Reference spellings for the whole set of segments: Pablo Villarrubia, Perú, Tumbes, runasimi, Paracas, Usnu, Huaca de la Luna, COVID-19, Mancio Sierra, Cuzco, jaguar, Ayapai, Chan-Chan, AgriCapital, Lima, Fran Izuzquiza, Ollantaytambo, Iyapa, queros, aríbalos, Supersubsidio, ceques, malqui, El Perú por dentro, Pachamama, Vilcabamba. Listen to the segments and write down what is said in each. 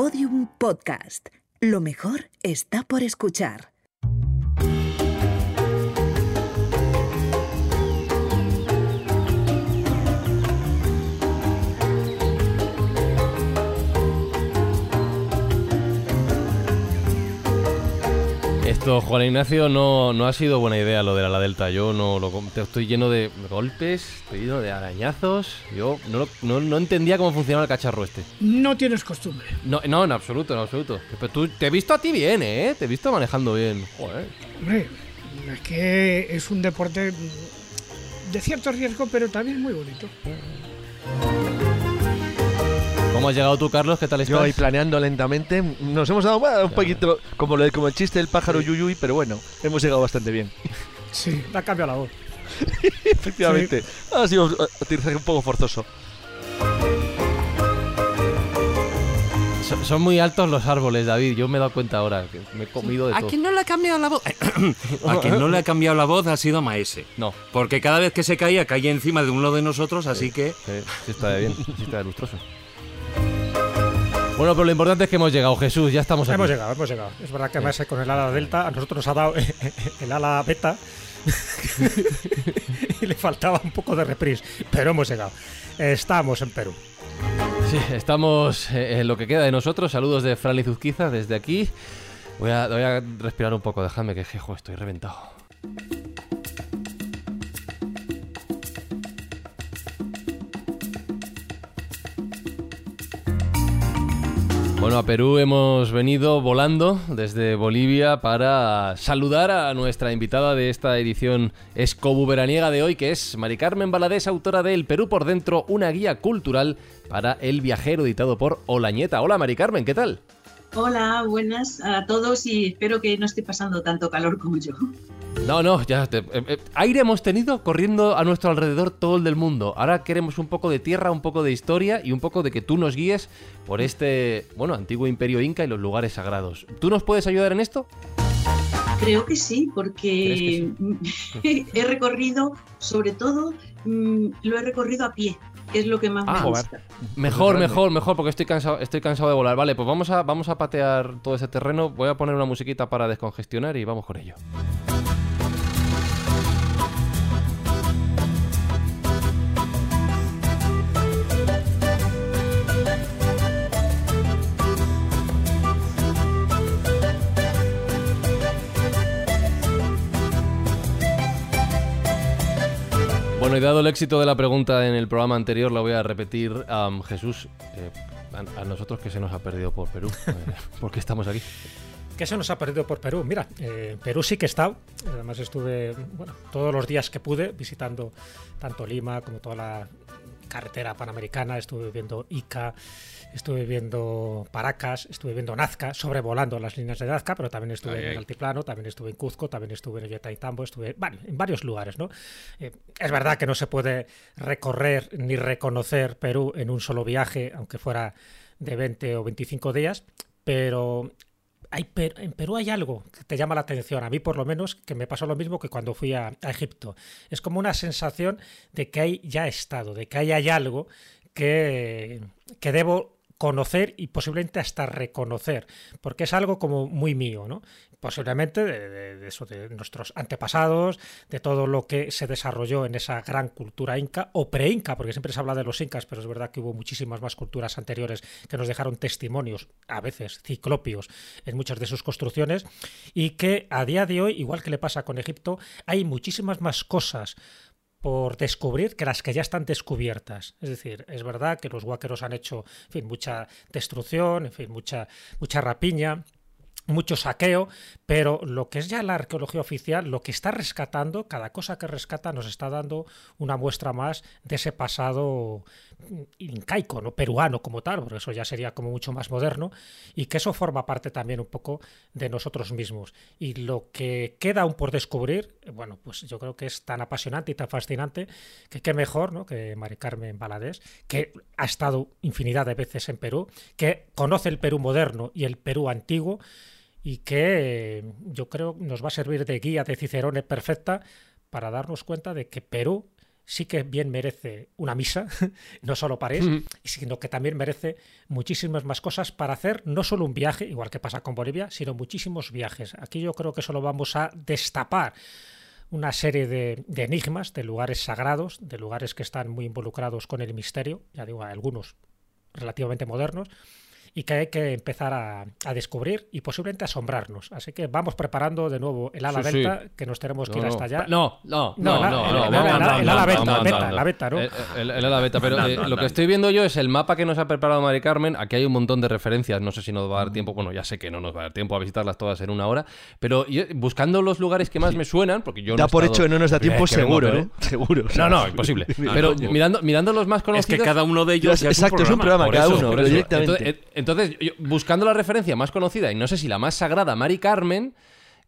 Podium Podcast. Lo mejor está por escuchar. Esto, Juan Ignacio, no ha sido buena idea lo de la delta. Yo no lo... Estoy lleno de golpes, estoy lleno de arañazos. Yo no entendía cómo funcionaba el cacharro este. No tienes costumbre. No, en absoluto, en absoluto. Pero tú, te he visto a ti bien, ¿eh? Te he visto manejando bien. Joder. Hombre, es que es un deporte de cierto riesgo, pero también muy bonito. ¿Cómo has llegado tú, Carlos? ¿Qué tal estás? Yo ahí planeando lentamente. Nos hemos dado un poquito como el chiste del pájaro yuyuy, pero bueno, hemos llegado bastante bien. Sí, te ha cambiado la voz. Efectivamente. Sí. Ha sido un poco forzoso. Son muy altos los árboles, David. Yo me he dado cuenta ahora. Que me he comido de todo. ¿A quien no le ha cambiado la voz? A quien no le ha cambiado la voz ha sido Maese. No. Porque cada vez que se caía, caía encima de uno de nosotros, así sí, que... Sí, está de bien. Sí, está de lustroso. Bueno, pero lo importante es que hemos llegado, Jesús, ya estamos aquí. Hemos llegado. Es verdad que además con el ala delta, a nosotros nos ha dado el ala beta y le faltaba un poco de reprise, pero hemos llegado. Estamos en Perú. Sí, estamos en lo que queda de nosotros. Saludos de Fran Izuzquiza desde aquí. Voy a respirar un poco, déjame que estoy reventado. Bueno, a Perú hemos venido volando desde Bolivia para saludar a nuestra invitada de esta edición escobuveraniega de hoy, que es Mari Carmen Valadés, autora de El Perú por dentro, una guía cultural para el viajero, editado por Ollantaytambo. Hola, Mari Carmen, ¿qué tal? Hola, buenas a todos y espero que no esté pasando tanto calor como yo. No, ya. Aire hemos tenido corriendo a nuestro alrededor todo el del mundo. Ahora queremos un poco de tierra, un poco de historia y un poco de que tú nos guíes por este, antiguo imperio inca y los lugares sagrados. ¿Tú nos puedes ayudar en esto? Creo que sí, porque sí? He recorrido, sobre todo, lo he recorrido a pie. Que es lo que más me gusta. Mejor, porque estoy cansado de volar. Vale, pues vamos a patear todo ese terreno. Voy a poner una musiquita para descongestionar y vamos con ello. Bueno, y dado el éxito de la pregunta en el programa anterior, la voy a repetir. Jesús, a nosotros, ¿qué se nos ha perdido por Perú? ¿Por qué estamos aquí? ¿Qué se nos ha perdido por Perú? Mira, Perú sí que he estado. Además estuve todos los días que pude visitando tanto Lima como toda la carretera panamericana. Estuve viendo Ica, estuve viendo Paracas, estuve viendo Nazca, sobrevolando las líneas de Nazca, pero también estuve en el altiplano, también estuve en Cuzco, también estuve en Ollantaytambo, estuve en varios lugares, ¿no? Es verdad que no se puede recorrer ni reconocer Perú en un solo viaje, aunque fuera de 20 o 25 días, pero en Perú hay algo que te llama la atención. A mí, por lo menos, que me pasó lo mismo que cuando fui a Egipto. Es como una sensación de que ahí ya he estado, de que ahí hay algo que debo conocer y posiblemente hasta reconocer, porque es algo como muy mío, ¿no? Posiblemente de nuestros antepasados, de todo lo que se desarrolló en esa gran cultura inca o pre-inca, porque siempre se habla de los incas, pero es verdad que hubo muchísimas más culturas anteriores que nos dejaron testimonios, a veces ciclópeos, en muchas de sus construcciones, y que a día de hoy, igual que le pasa con Egipto, hay muchísimas más cosas por descubrir que las que ya están descubiertas. Es decir, es verdad que los huáqueros han hecho mucha destrucción, mucha rapiña, mucho saqueo, pero lo que es ya la arqueología oficial, lo que está rescatando, cada cosa que rescata nos está dando una muestra más de ese pasado incaico, ¿no? Peruano como tal, porque eso ya sería como mucho más moderno, y que eso forma parte también un poco de nosotros mismos. Y lo que queda aún por descubrir, pues yo creo que es tan apasionante y tan fascinante que qué mejor, ¿no?, que Mari Carmen Valadés, que ha estado infinidad de veces en Perú, que conoce el Perú moderno y el Perú antiguo, y que yo creo nos va a servir de guía, de cicerone perfecta, para darnos cuenta de que Perú sí que bien merece una misa, no solo París, sino que también merece muchísimas más cosas para hacer, no solo un viaje, igual que pasa con Bolivia, sino muchísimos viajes. Aquí yo creo que solo vamos a destapar una serie de enigmas, de lugares sagrados, de lugares que están muy involucrados con el misterio, ya digo, algunos relativamente modernos, y que hay que empezar a descubrir y posiblemente asombrarnos. Así que vamos preparando de nuevo el ala delta, que nos tenemos que ir hasta allá. El ala beta, la beta, ¿no? El ala beta, pero lo que estoy viendo yo es el mapa que nos ha preparado Mari Carmen. Aquí hay un montón de referencias, no sé si nos va a dar tiempo, bueno, ya sé que no nos va a dar tiempo a visitarlas todas en una hora, pero yo, buscando los lugares que más me suenan, porque yo no da por hecho que no nos da tiempo, seguro, ¿eh? Seguro. No, imposible. Pero mirando los más conocidos... Es que cada uno de ellos... Exacto, es un programa, cada uno, directamente. Entonces, yo, buscando la referencia más conocida, y no sé si la más sagrada, Mari Carmen,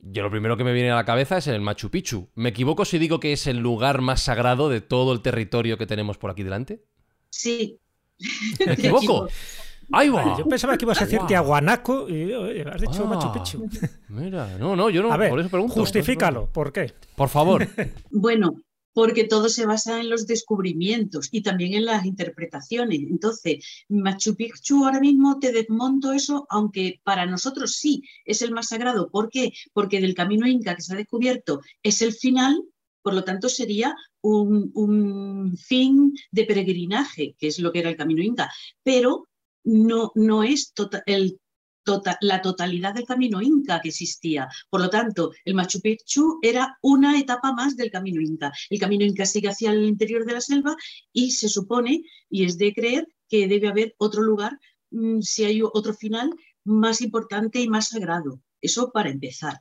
yo lo primero que me viene a la cabeza es el Machu Picchu. ¿Me equivoco si digo que es el lugar más sagrado de todo el territorio que tenemos por aquí delante? Sí. ¿Me equivoco? ¡Ahí va! Yo pensaba que ibas a decir Tiahuanaco y has dicho Machu Picchu. Mira, yo no, a ver, por eso pregunto. Justifícalo, ¿por qué? Por favor. Bueno, porque todo se basa en los descubrimientos y también en las interpretaciones. Entonces, Machu Picchu ahora mismo te desmonto eso, aunque para nosotros sí es el más sagrado. ¿Por qué? Porque del camino inca que se ha descubierto es el final, por lo tanto sería un fin de peregrinaje, que es lo que era el camino inca, pero no es la totalidad del camino inca que existía. Por lo tanto, el Machu Picchu era una etapa más del camino inca. El camino inca sigue hacia el interior de la selva y se supone, y es de creer, que debe haber otro lugar, si hay otro final, más importante y más sagrado. Eso para empezar.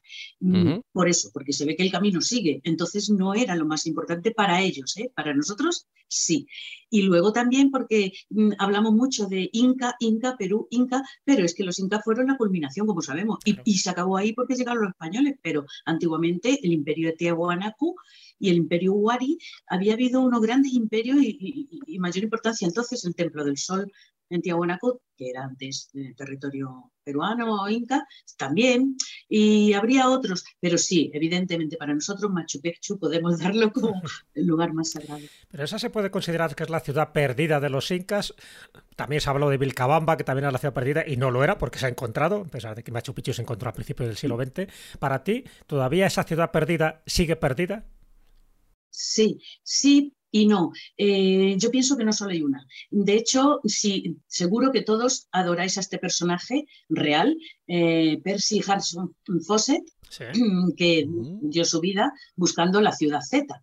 Por eso, porque se ve que el camino sigue. Entonces no era lo más importante para ellos, ¿eh? Para nosotros sí. Y luego también porque hablamos mucho de Inca, Perú, Inca, pero es que los Incas fueron la culminación, como sabemos, y se acabó ahí porque llegaron los españoles, pero antiguamente el imperio de Tiahuanaco y el imperio Huari, había habido unos grandes imperios y mayor importancia. Entonces el Templo del Sol en Tiahuanaco, que era antes territorio peruano o inca, también, y habría otros, pero sí, evidentemente para nosotros Machu Picchu podemos darlo como el lugar más sagrado. Pero esa se puede considerar que es la ciudad perdida de los incas. También se habló de Vilcabamba, que también era la ciudad perdida, y no lo era porque se ha encontrado, a pesar de que Machu Picchu se encontró a principios del siglo XX. ¿Para ti todavía esa ciudad perdida sigue perdida? Sí. Y no, yo pienso que no solo hay una. De hecho, sí, seguro que todos adoráis a este personaje real, Percy Harrison Fawcett, ¿sí? Que dio su vida buscando la ciudad Z.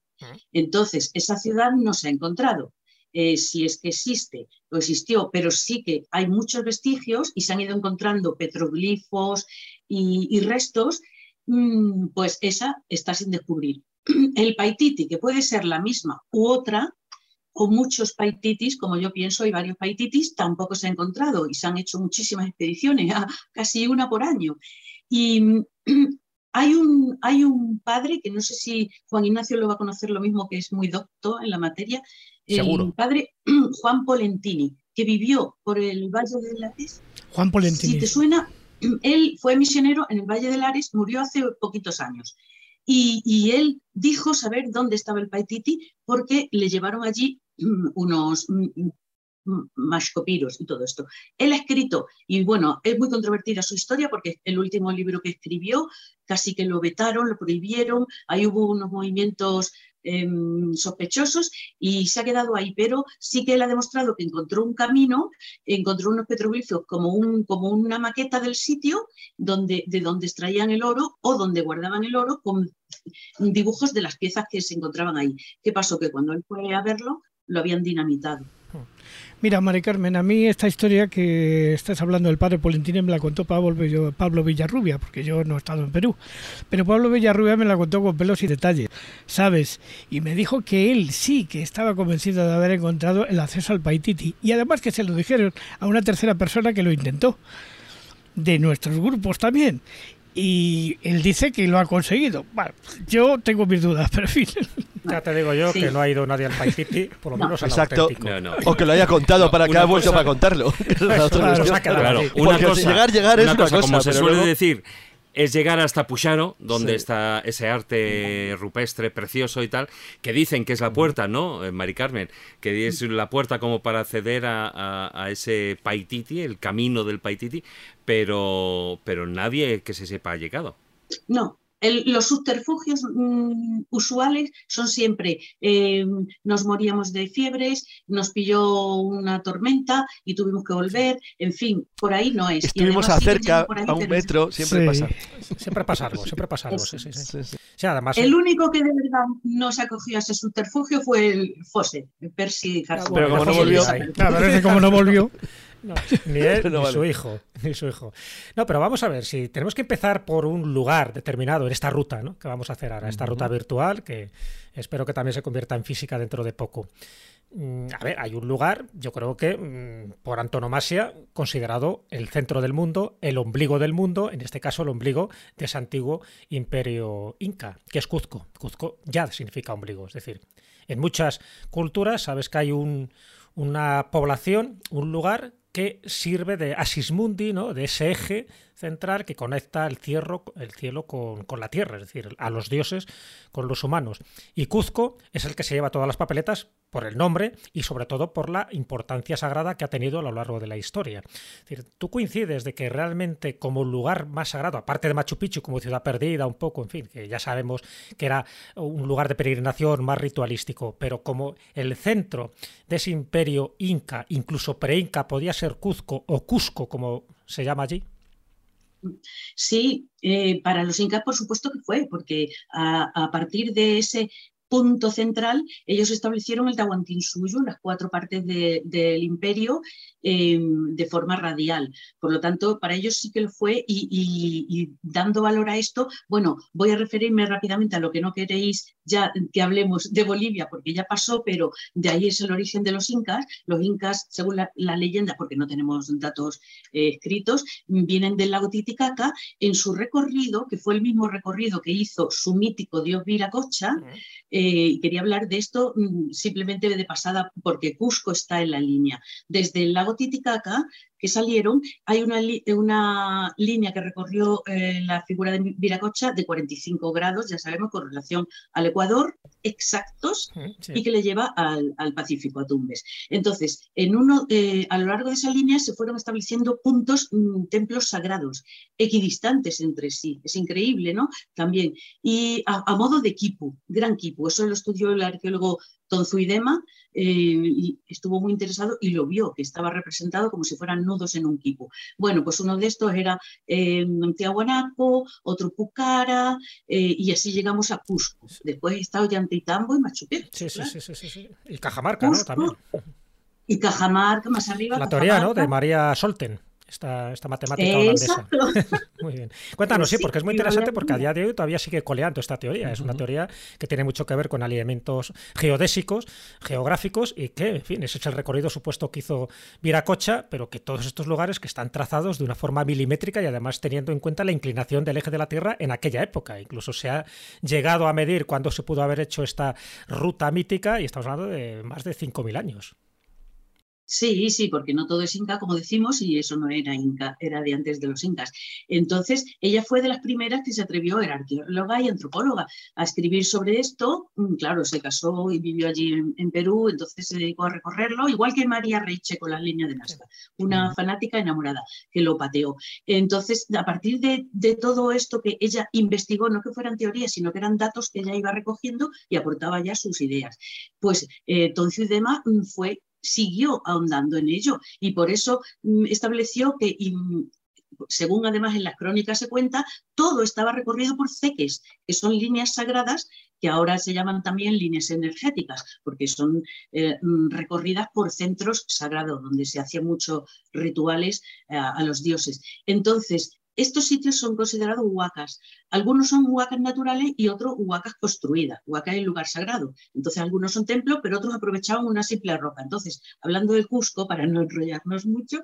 Entonces, esa ciudad no se ha encontrado, si es que existe o existió, pero sí que hay muchos vestigios y se han ido encontrando petroglifos y restos, pues esa está sin descubrir. El Paititi, que puede ser la misma u otra, o muchos Paititis, como yo pienso, hay varios Paititis, tampoco se ha encontrado y se han hecho muchísimas expediciones, casi una por año. Y hay un padre, que no sé si Juan Ignacio lo va a conocer lo mismo, que es muy docto en la materia, seguro. El padre Juan Polentini, que vivió por el Valle del Lares. Juan Polentini. Si te suena, él fue misionero en el Valle del Lares, murió hace poquitos años. Y él dijo saber dónde estaba el Paititi porque le llevaron allí unos mascopiros y todo esto. Él ha escrito, y bueno, es muy controvertida su historia porque el último libro que escribió casi que lo vetaron, lo prohibieron, ahí hubo unos movimientos sospechosos y se ha quedado ahí, pero sí que él ha demostrado que encontró un camino, encontró unos petroglifos como una maqueta del sitio de donde extraían el oro o donde guardaban el oro con dibujos de las piezas que se encontraban ahí. ¿Qué pasó? Que cuando él fue a verlo, lo habían dinamitado. Mira, Mari Carmen, a mí esta historia que estás hablando del padre Polentini me la contó Pablo Villarrubia, porque yo no he estado en Perú, pero Pablo Villarrubia me la contó con pelos y detalles, ¿sabes? Y me dijo que él sí que estaba convencido de haber encontrado el acceso al Paititi, y además que se lo dijeron a una tercera persona que lo intentó, de nuestros grupos también, y él dice que lo ha conseguido. Bueno, yo tengo mis dudas, pero en fin. Ya te digo yo que no ha ido nadie al Paititi, por lo menos al auténtico. O que lo haya contado para que haya vuelto para contarlo. Claro, una cosa, llegar es una cosa. Como se suele decir, es llegar hasta Puxaro, donde está ese arte rupestre precioso y tal, que dicen que es la puerta, ¿no, Mari Carmen? Que es la puerta como para acceder a ese Paititi, el camino del Paititi, pero nadie que se sepa ha llegado. No. Los subterfugios usuales son siempre, nos moríamos de fiebres, nos pilló una tormenta y tuvimos que volver, en fin, por ahí no es. Estuvimos cerca, a un metro, siempre pasa. Siempre pasa algo, siempre pasa algo. Sí. O sea, además, el único que de verdad no se acogió a ese subterfugio fue el Fosse, Percy Harwood. Pero como no volvió, No, ni él, no, vale. ni su hijo. No, pero vamos a ver, si tenemos que empezar por un lugar determinado en esta ruta, ¿no? Que vamos a hacer ahora, esta ruta virtual, que espero que también se convierta en física dentro de poco. A ver, hay un lugar, yo creo que por antonomasia, considerado el centro del mundo, el ombligo del mundo, en este caso el ombligo de ese antiguo imperio inca, que es Cuzco. Cuzco ya significa ombligo, es decir, en muchas culturas sabes que hay una población, un lugar que sirve de asismundi, ¿no? De ese eje central que conecta el cielo con la tierra, es decir, a los dioses con los humanos. Y Cuzco es el que se lleva todas las papeletas por el nombre y sobre todo por la importancia sagrada que ha tenido a lo largo de la historia. Es decir, tú coincides de que realmente como lugar más sagrado, aparte de Machu Picchu como ciudad perdida un poco, en fin, que ya sabemos que era un lugar de peregrinación más ritualístico, pero como el centro de ese imperio inca, incluso preinca, podía ser Cuzco o Cusco, como se llama allí. Sí, para los incas por supuesto que fue, porque a partir de ese punto central ellos establecieron el Tahuantinsuyo, las cuatro partes del imperio, de forma radial. Por lo tanto, para ellos sí que lo fue, y dando valor a esto, bueno, voy a referirme rápidamente a lo que no queréis ya que hablemos de Bolivia, porque ya pasó, pero de ahí es el origen de los incas. Los incas, según la leyenda, porque no tenemos datos escritos, vienen del lago Titicaca en su recorrido, que fue el mismo recorrido que hizo su mítico dios Viracocha. Quería hablar de esto simplemente de pasada, porque Cusco está en la línea. Desde el lago Titicaca, que salieron, hay una línea que recorrió la figura de Viracocha de 45 grados, ya sabemos, con relación al Ecuador, exactos, y que le lleva al Pacífico, a Tumbes. Entonces, a lo largo de esa línea se fueron estableciendo puntos, templos sagrados, equidistantes entre sí. Es increíble, ¿no? También. Y a modo de quipu, gran quipu. Eso lo estudió el arqueólogo Tom Zuidema, y estuvo muy interesado y lo vio, que estaba representado como si fueran nudos en un quipu. Bueno, pues uno de estos era Tiahuanaco, otro Pucara, y así llegamos a Cusco. Después está Ollantaytambo y Machu Picchu. Sí. Y Cajamarca, Cusco, ¿no? También. Y Cajamarca, más arriba. La teoría, Cajamarca, ¿no? De María Solten. Esta matemática holandesa. Muy bien. Cuéntanos, sí, porque es muy interesante, porque a día de hoy todavía sigue coleando esta teoría. Es una teoría que tiene mucho que ver con alimentos geodésicos, geográficos, y que, en fin, ese es el recorrido supuesto que hizo Viracocha, pero que todos estos lugares que están trazados de una forma milimétrica y además teniendo en cuenta la inclinación del eje de la Tierra en aquella época. Incluso se ha llegado a medir cuándo se pudo haber hecho esta ruta mítica, y estamos hablando de más de 5.000 años. Sí, porque no todo es inca, como decimos, y eso no era inca, era de antes de los incas. Entonces, ella fue de las primeras que se atrevió, era arqueóloga y antropóloga, a escribir sobre esto. Claro, se casó y vivió allí en Perú, entonces se dedicó a recorrerlo, igual que María Reiche con las líneas de Nazca, una fanática enamorada que lo pateó. Entonces, a partir de todo esto que ella investigó, no que fueran teorías, sino que eran datos que ella iba recogiendo y aportaba ya sus ideas. Pues, Tom Zuidema siguió ahondando en ello, y por eso estableció que, según además en las crónicas se cuenta, todo estaba recorrido por ceques, que son líneas sagradas que ahora se llaman también líneas energéticas, porque son recorridas por centros sagrados donde se hacían muchos rituales a los dioses. Entonces, estos sitios son considerados huacas. Algunos son huacas naturales y otros huacas construidas. Huacas es el lugar sagrado. Entonces, algunos son templos, pero otros aprovechaban una simple roca. Entonces, hablando del Cusco, para no enrollarnos mucho,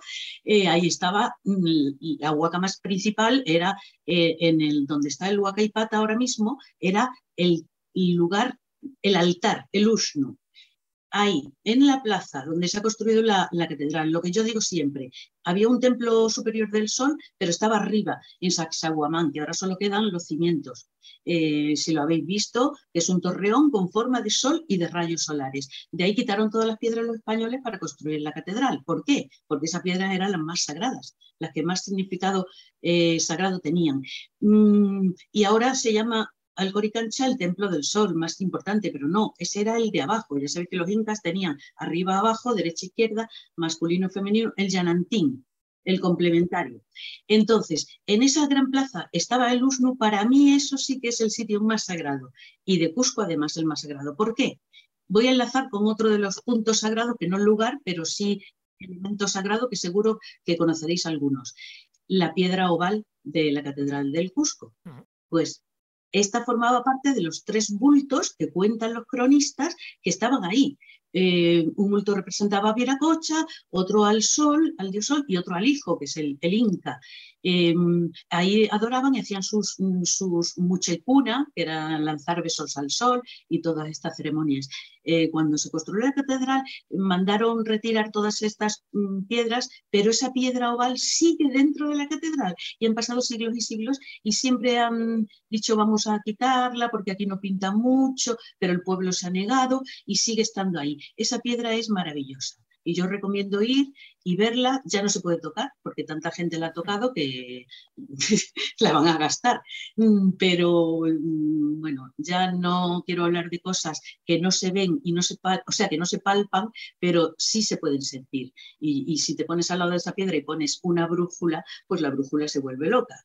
ahí estaba la huaca más principal, era donde está el Huacaypata ahora mismo, era el lugar, el altar, el Ushnu. ahí, en la plaza donde se ha construido la catedral, lo que yo digo siempre, había un templo superior del sol, pero estaba arriba, en Sacsayhuamán, que ahora solo quedan los cimientos. Si lo habéis visto, es un torreón con forma de sol y de rayos solares. De ahí quitaron todas las piedras los españoles para construir la catedral. ¿Por qué? Porque esas piedras eran las más sagradas, las que más significado sagrado tenían. Y ahora se llama al Coricancha el templo del sol, más importante, pero no, ese era el de abajo. Ya sabéis que los incas tenían arriba, abajo, derecha, izquierda, masculino, femenino, el yanantín, el complementario. Entonces, en esa gran plaza estaba el Usnu. Para mí eso sí que es el sitio más sagrado, y de Cusco además el más sagrado. ¿Por qué? Voy a enlazar con otro de los puntos sagrados, que no es lugar, pero sí elemento sagrado que seguro que conoceréis algunos. La piedra oval de la Catedral del Cusco. Pues esta formaba parte de los tres bultos que cuentan los cronistas que estaban ahí. Un bulto representaba a Viracocha, otro al sol, al dios sol, y otro al hijo, que es el inca. Ahí adoraban y hacían sus muchecuna, que era lanzar besos al sol, y todas estas ceremonias. Cuando se construyó la catedral, mandaron retirar todas estas piedras, pero esa piedra oval sigue dentro de la catedral, y han pasado siglos y siglos, y siempre han dicho vamos a quitarla porque aquí no pinta mucho, pero el pueblo se ha negado y sigue estando ahí. Esa piedra es maravillosa, y yo recomiendo ir y verla. Ya no se puede tocar porque tanta gente la ha tocado que la van a gastar, pero bueno, ya no quiero hablar de cosas que no se ven y no se que no se palpan, pero sí se pueden sentir, y si te pones al lado de esa piedra y pones una brújula, pues la brújula se vuelve loca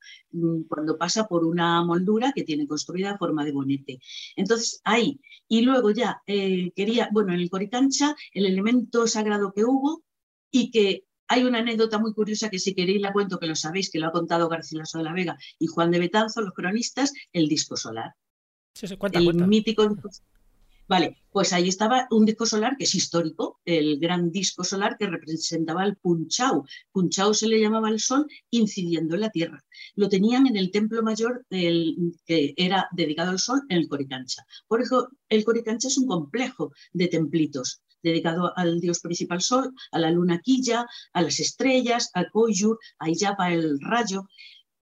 cuando pasa por una moldura que tiene construida a forma de bonete. Entonces ahí, y luego ya en el Coricancha, el elemento sagrado que hubo, y que hay una anécdota muy curiosa que si queréis la cuento, que lo sabéis, que lo ha contado Garcilaso de la Vega y Juan de Betanzo, los cronistas, el disco solar. Sí, cuenta. Mítico. Vale, pues ahí estaba un disco solar que es histórico, el gran disco solar que representaba el Punchau. Punchau se le llamaba al sol incidiendo en la tierra. Lo tenían en el templo mayor que era dedicado al sol, en el Coricancha. Por eso el Coricancha es un complejo de templitos dedicado al dios principal sol, a la luna Quilla, a las estrellas, a Coyur, a Iyapa el rayo.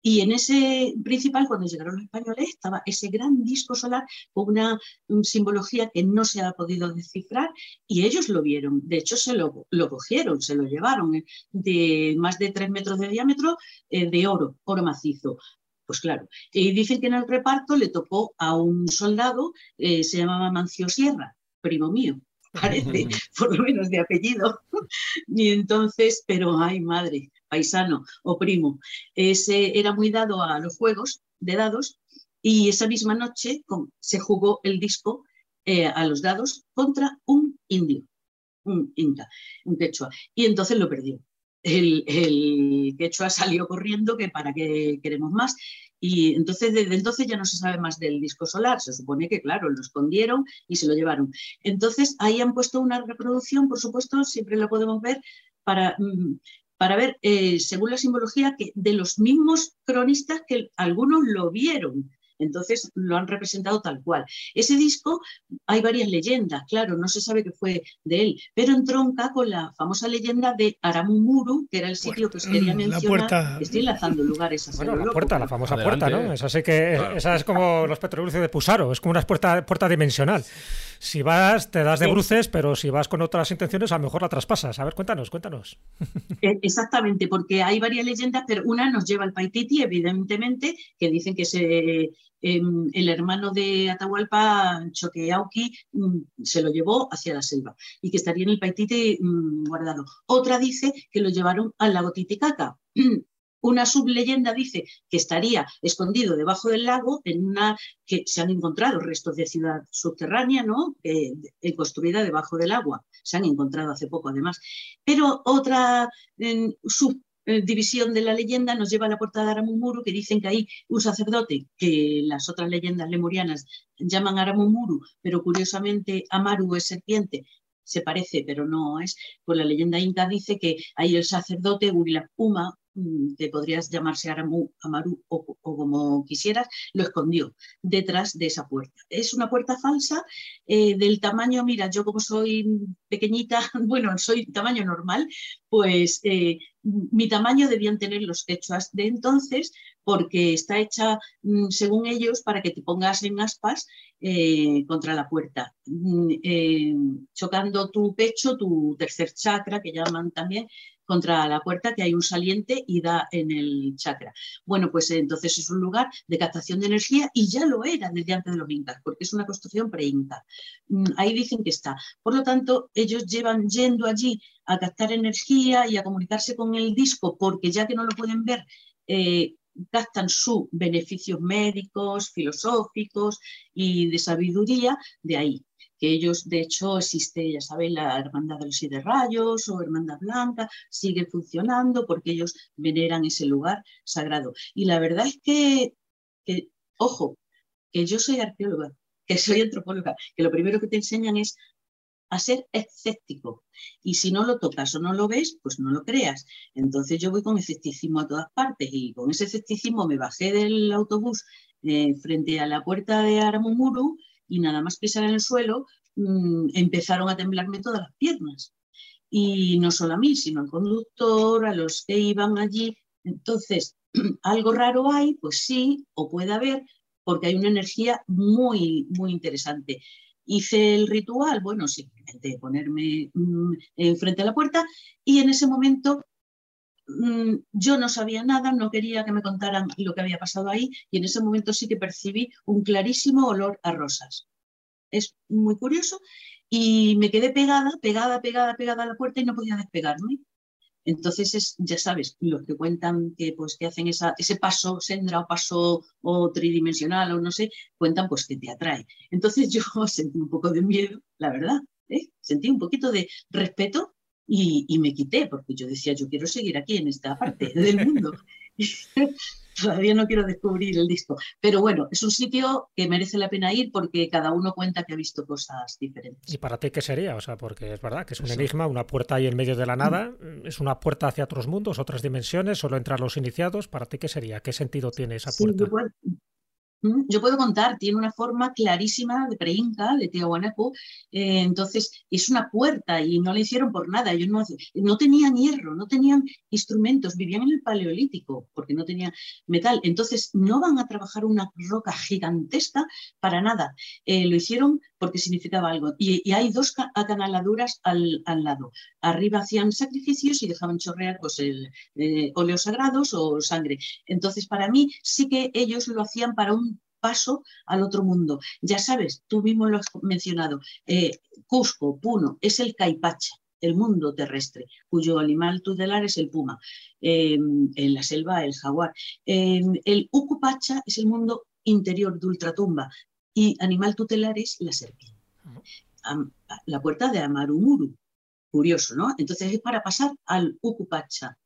Y en ese principal, cuando llegaron los españoles, estaba ese gran disco solar con una simbología que no se ha podido descifrar, y ellos lo vieron. De hecho, se lo cogieron, se lo llevaron, de más de 3 metros de diámetro, de oro macizo. Pues claro, y dicen que en el reparto le tocó a un soldado, se llamaba Mancio Sierra, primo mío, parece, por lo menos de apellido. Y entonces, pero ay madre, paisano o primo, ese era muy dado a los juegos de dados, y esa misma noche se jugó el disco a los dados contra un indio, un inca, un quechua, y entonces lo perdió. El quechua salió corriendo, que para qué queremos más. Y entonces, desde entonces ya no se sabe más del disco solar. Se supone que, claro, lo escondieron y se lo llevaron. Entonces, ahí han puesto una reproducción, por supuesto, siempre la podemos ver, para ver, según la simbología, que de los mismos cronistas que algunos lo vieron. Entonces, lo han representado tal cual. Ese disco, hay varias leyendas, claro, no se sabe qué fue de él, pero entronca con la famosa leyenda de Aramu Muru, que era el sitio que os quería mencionar. Estoy enlazando lugares así. Bueno, la famosa puerta, ¿no? Esa sí que esa es como los petroglifos de Pusaro, es como una puerta dimensional. Si vas, te das de bruces, pero si vas con otras intenciones, a lo mejor la traspasas. A ver, cuéntanos. Exactamente, porque hay varias leyendas, pero una nos lleva al Paititi, evidentemente, que dicen que el hermano de Atahualpa, Choqueauqui, se lo llevó hacia la selva y que estaría en el Paititi guardado. Otra dice que lo llevaron al lago Titicaca. Una subleyenda dice que estaría escondido debajo del lago, que se han encontrado restos de ciudad subterránea, ¿no? Construida debajo del agua. Se han encontrado hace poco, además. Pero otra división de la leyenda nos lleva a la puerta de Aramumuru, que dicen que ahí un sacerdote, que las otras leyendas lemurianas llaman Aramumuru, pero curiosamente Amaru es serpiente, se parece pero no es, pues la leyenda inca dice que ahí el sacerdote Huila Puma que podrías llamarse Aramu, Amaru o como quisieras, lo escondió detrás de esa puerta. Es una puerta falsa del tamaño, mira, yo como soy pequeñita, bueno, soy tamaño normal, pues mi tamaño debían tener los quechuas de entonces, porque está hecha, según ellos, para que te pongas en aspas contra la puerta, chocando tu pecho, tu tercer chakra, que llaman también, contra la puerta, que hay un saliente y da en el chakra. Bueno, pues entonces es un lugar de captación de energía y ya lo era desde antes de los incas, porque es una construcción pre-inca. Ahí dicen que está. Por lo tanto, ellos llevan yendo allí a captar energía y a comunicarse con el disco, porque ya que no lo pueden ver, captan sus beneficios médicos, filosóficos y de sabiduría de ahí. Que ellos, de hecho, existe, ya sabéis, la Hermandad de los Siete Rayos o Hermandad Blanca, sigue funcionando porque ellos veneran ese lugar sagrado. Y la verdad es que ojo, que yo soy arqueóloga, que soy antropóloga, que lo primero que te enseñan es a ser escéptico. Y si no lo tocas o no lo ves, pues no lo creas. Entonces yo voy con escepticismo a todas partes y con ese escepticismo me bajé del autobús frente a la puerta de Aramu Muru y nada más pisar en el suelo empezaron a temblarme todas las piernas. Y no solo a mí, sino al conductor, a los que iban allí. Entonces, algo raro hay, pues sí, o puede haber, porque hay una energía muy, muy interesante. Hice el ritual, bueno, simplemente ponerme enfrente a la puerta y en ese momento yo no sabía nada, no quería que me contaran lo que había pasado ahí y en ese momento sí que percibí un clarísimo olor a rosas. Es muy curioso y me quedé pegada a la puerta y no podía despegarme. Entonces, ya sabes, los que cuentan que, pues, que hacen ese paso sendra o paso o tridimensional o no sé, cuentan pues que te atrae. Entonces yo sentí un poco de miedo, la verdad, sentí un poquito de respeto y me quité porque yo decía, yo quiero seguir aquí en esta parte del mundo. Todavía no quiero descubrir el disco. Pero bueno, es un sitio que merece la pena ir porque cada uno cuenta que ha visto cosas diferentes. ¿Y para ti qué sería? O sea, porque es verdad que es un enigma, una puerta ahí en medio de la nada, es una puerta hacia otros mundos, otras dimensiones, solo entran los iniciados. ¿Para ti qué sería? ¿Qué sentido tiene esa puerta? Sí, yo puedo contar, tiene una forma clarísima de preinca, de Tiahuanaco, entonces es una puerta y no la hicieron por nada, ellos no tenían hierro, no tenían instrumentos, vivían en el paleolítico porque no tenían metal, entonces no van a trabajar una roca gigantesca para nada, lo hicieron porque significaba algo y hay dos acanaladuras al lado, arriba hacían sacrificios y dejaban chorrear pues, óleos sagrados o sangre, entonces para mí sí que ellos lo hacían para un paso al otro mundo. Ya sabes, tú mismo lo has mencionado, Cusco, Puno, es el caipacha, el mundo terrestre, cuyo animal tutelar es el puma, en la selva el jaguar. El ucupacha es el mundo interior de ultratumba y animal tutelar es la serpiente. La puerta de Aramu Muru, curioso, ¿no? Entonces es para pasar al ucupacha.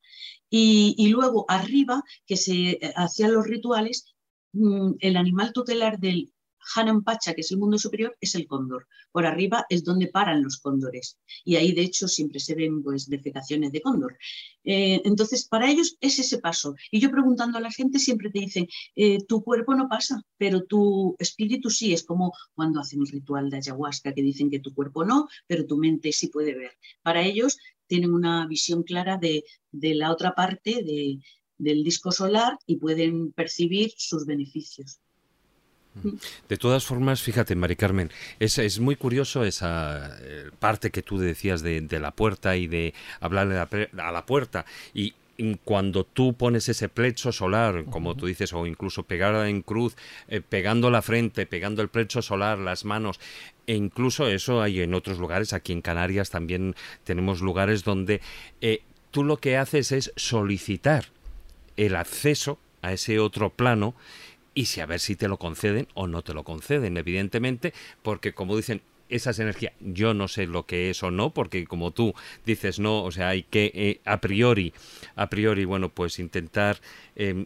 Y luego arriba, que se hacían los rituales, el animal tutelar del Hanampacha, que es el mundo superior, es el cóndor. Por arriba es donde paran los cóndores. Y ahí, de hecho, siempre se ven pues, defecaciones de cóndor. Entonces, para ellos es ese paso. Y yo preguntando a la gente, siempre te dicen, tu cuerpo no pasa, pero tu espíritu sí. Es como cuando hacen el ritual de ayahuasca, que dicen que tu cuerpo no, pero tu mente sí puede ver. Para ellos tienen una visión clara de la otra parte del disco solar y pueden percibir sus beneficios. De todas formas, fíjate, Mari Carmen, es muy curioso esa parte que tú decías de la puerta y de hablarle a la puerta y cuando tú pones ese plexo solar, como tú dices, o incluso pegar en cruz, pegando la frente, pegando el plexo solar, las manos, e incluso eso hay en otros lugares, aquí en Canarias también tenemos lugares donde tú lo que haces es solicitar el acceso a ese otro plano y a ver si te lo conceden o no te lo conceden, evidentemente, porque como dicen, esas energías, yo no sé lo que es o no, porque como tú dices no, o sea, hay que a priori, bueno, pues intentar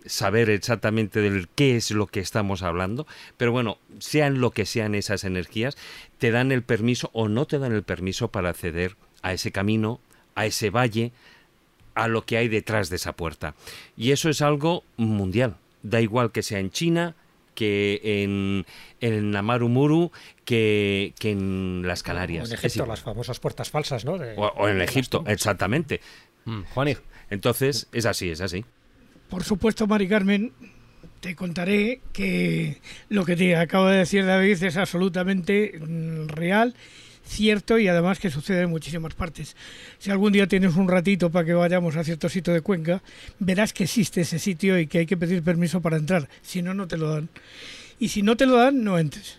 saber exactamente del qué es lo que estamos hablando, pero bueno, sean lo que sean esas energías, te dan el permiso o no te dan el permiso para acceder a ese camino, a ese valle, a lo que hay detrás de esa puerta. Y eso es algo mundial. Da igual que sea en China, que en Aramu Muru, que en las Canarias. En Egipto, las famosas puertas falsas, ¿no? O en Egipto, exactamente. Juaní. Entonces, es así, es así. Por supuesto, Mari Carmen, te contaré que lo que te acabo de decir, David, es absolutamente real, cierto, y además que sucede en muchísimas partes. Si algún día tienes un ratito para que vayamos a cierto sitio de Cuenca, verás que existe ese sitio y que hay que pedir permiso para entrar. Si no, no te lo dan. Y si no te lo dan, no entres.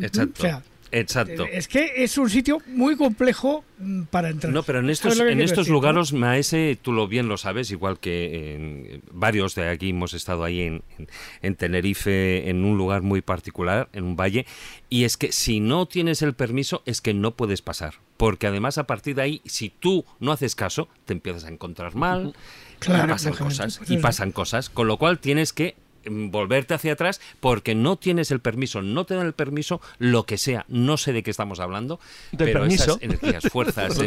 Exacto. O sea, exacto. Es que es un sitio muy complejo para entrar. No, pero en estos lugares, ¿no? Maese, tú bien lo sabes, igual que varios de aquí hemos estado ahí en Tenerife, en un lugar muy particular, en un valle, y es que si no tienes el permiso es que no puedes pasar, porque además a partir de ahí, si tú no haces caso, te empiezas a encontrar mal, claro, pasan cosas, con lo cual tienes que volverte hacia atrás porque no tienes el permiso, no te dan el permiso, lo que sea, no sé de qué estamos hablando, pero permiso. Esas energías, fuerzas,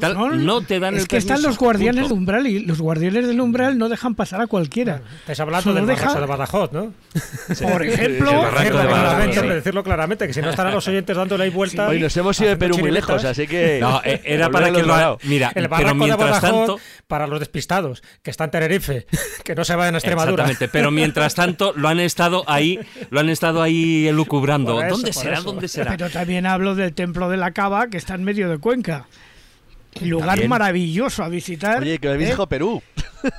tal, no te dan el permiso. Es que están los guardianes del umbral y los guardianes del umbral no dejan pasar a cualquiera. Estás hablando del barranco de Badajoz, ¿no? Sí. Por ejemplo, de decirlo claramente, que si no estarán los oyentes dándole ahí vuelta. Hoy nos hemos ido de Perú muy lejos, así que... No, era para que lo... Mira, el barranco de Badajoz para los despistados, que está en Tenerife, que no se vayan a Extremadura. Exactamente, pero mientras tanto lo han estado ahí elucubrando. ¿Dónde será? Pero también hablo del templo de la Cava, que está en medio de Cuenca. Lugar maravilloso a visitar. Oye, que me habéis dicho Perú.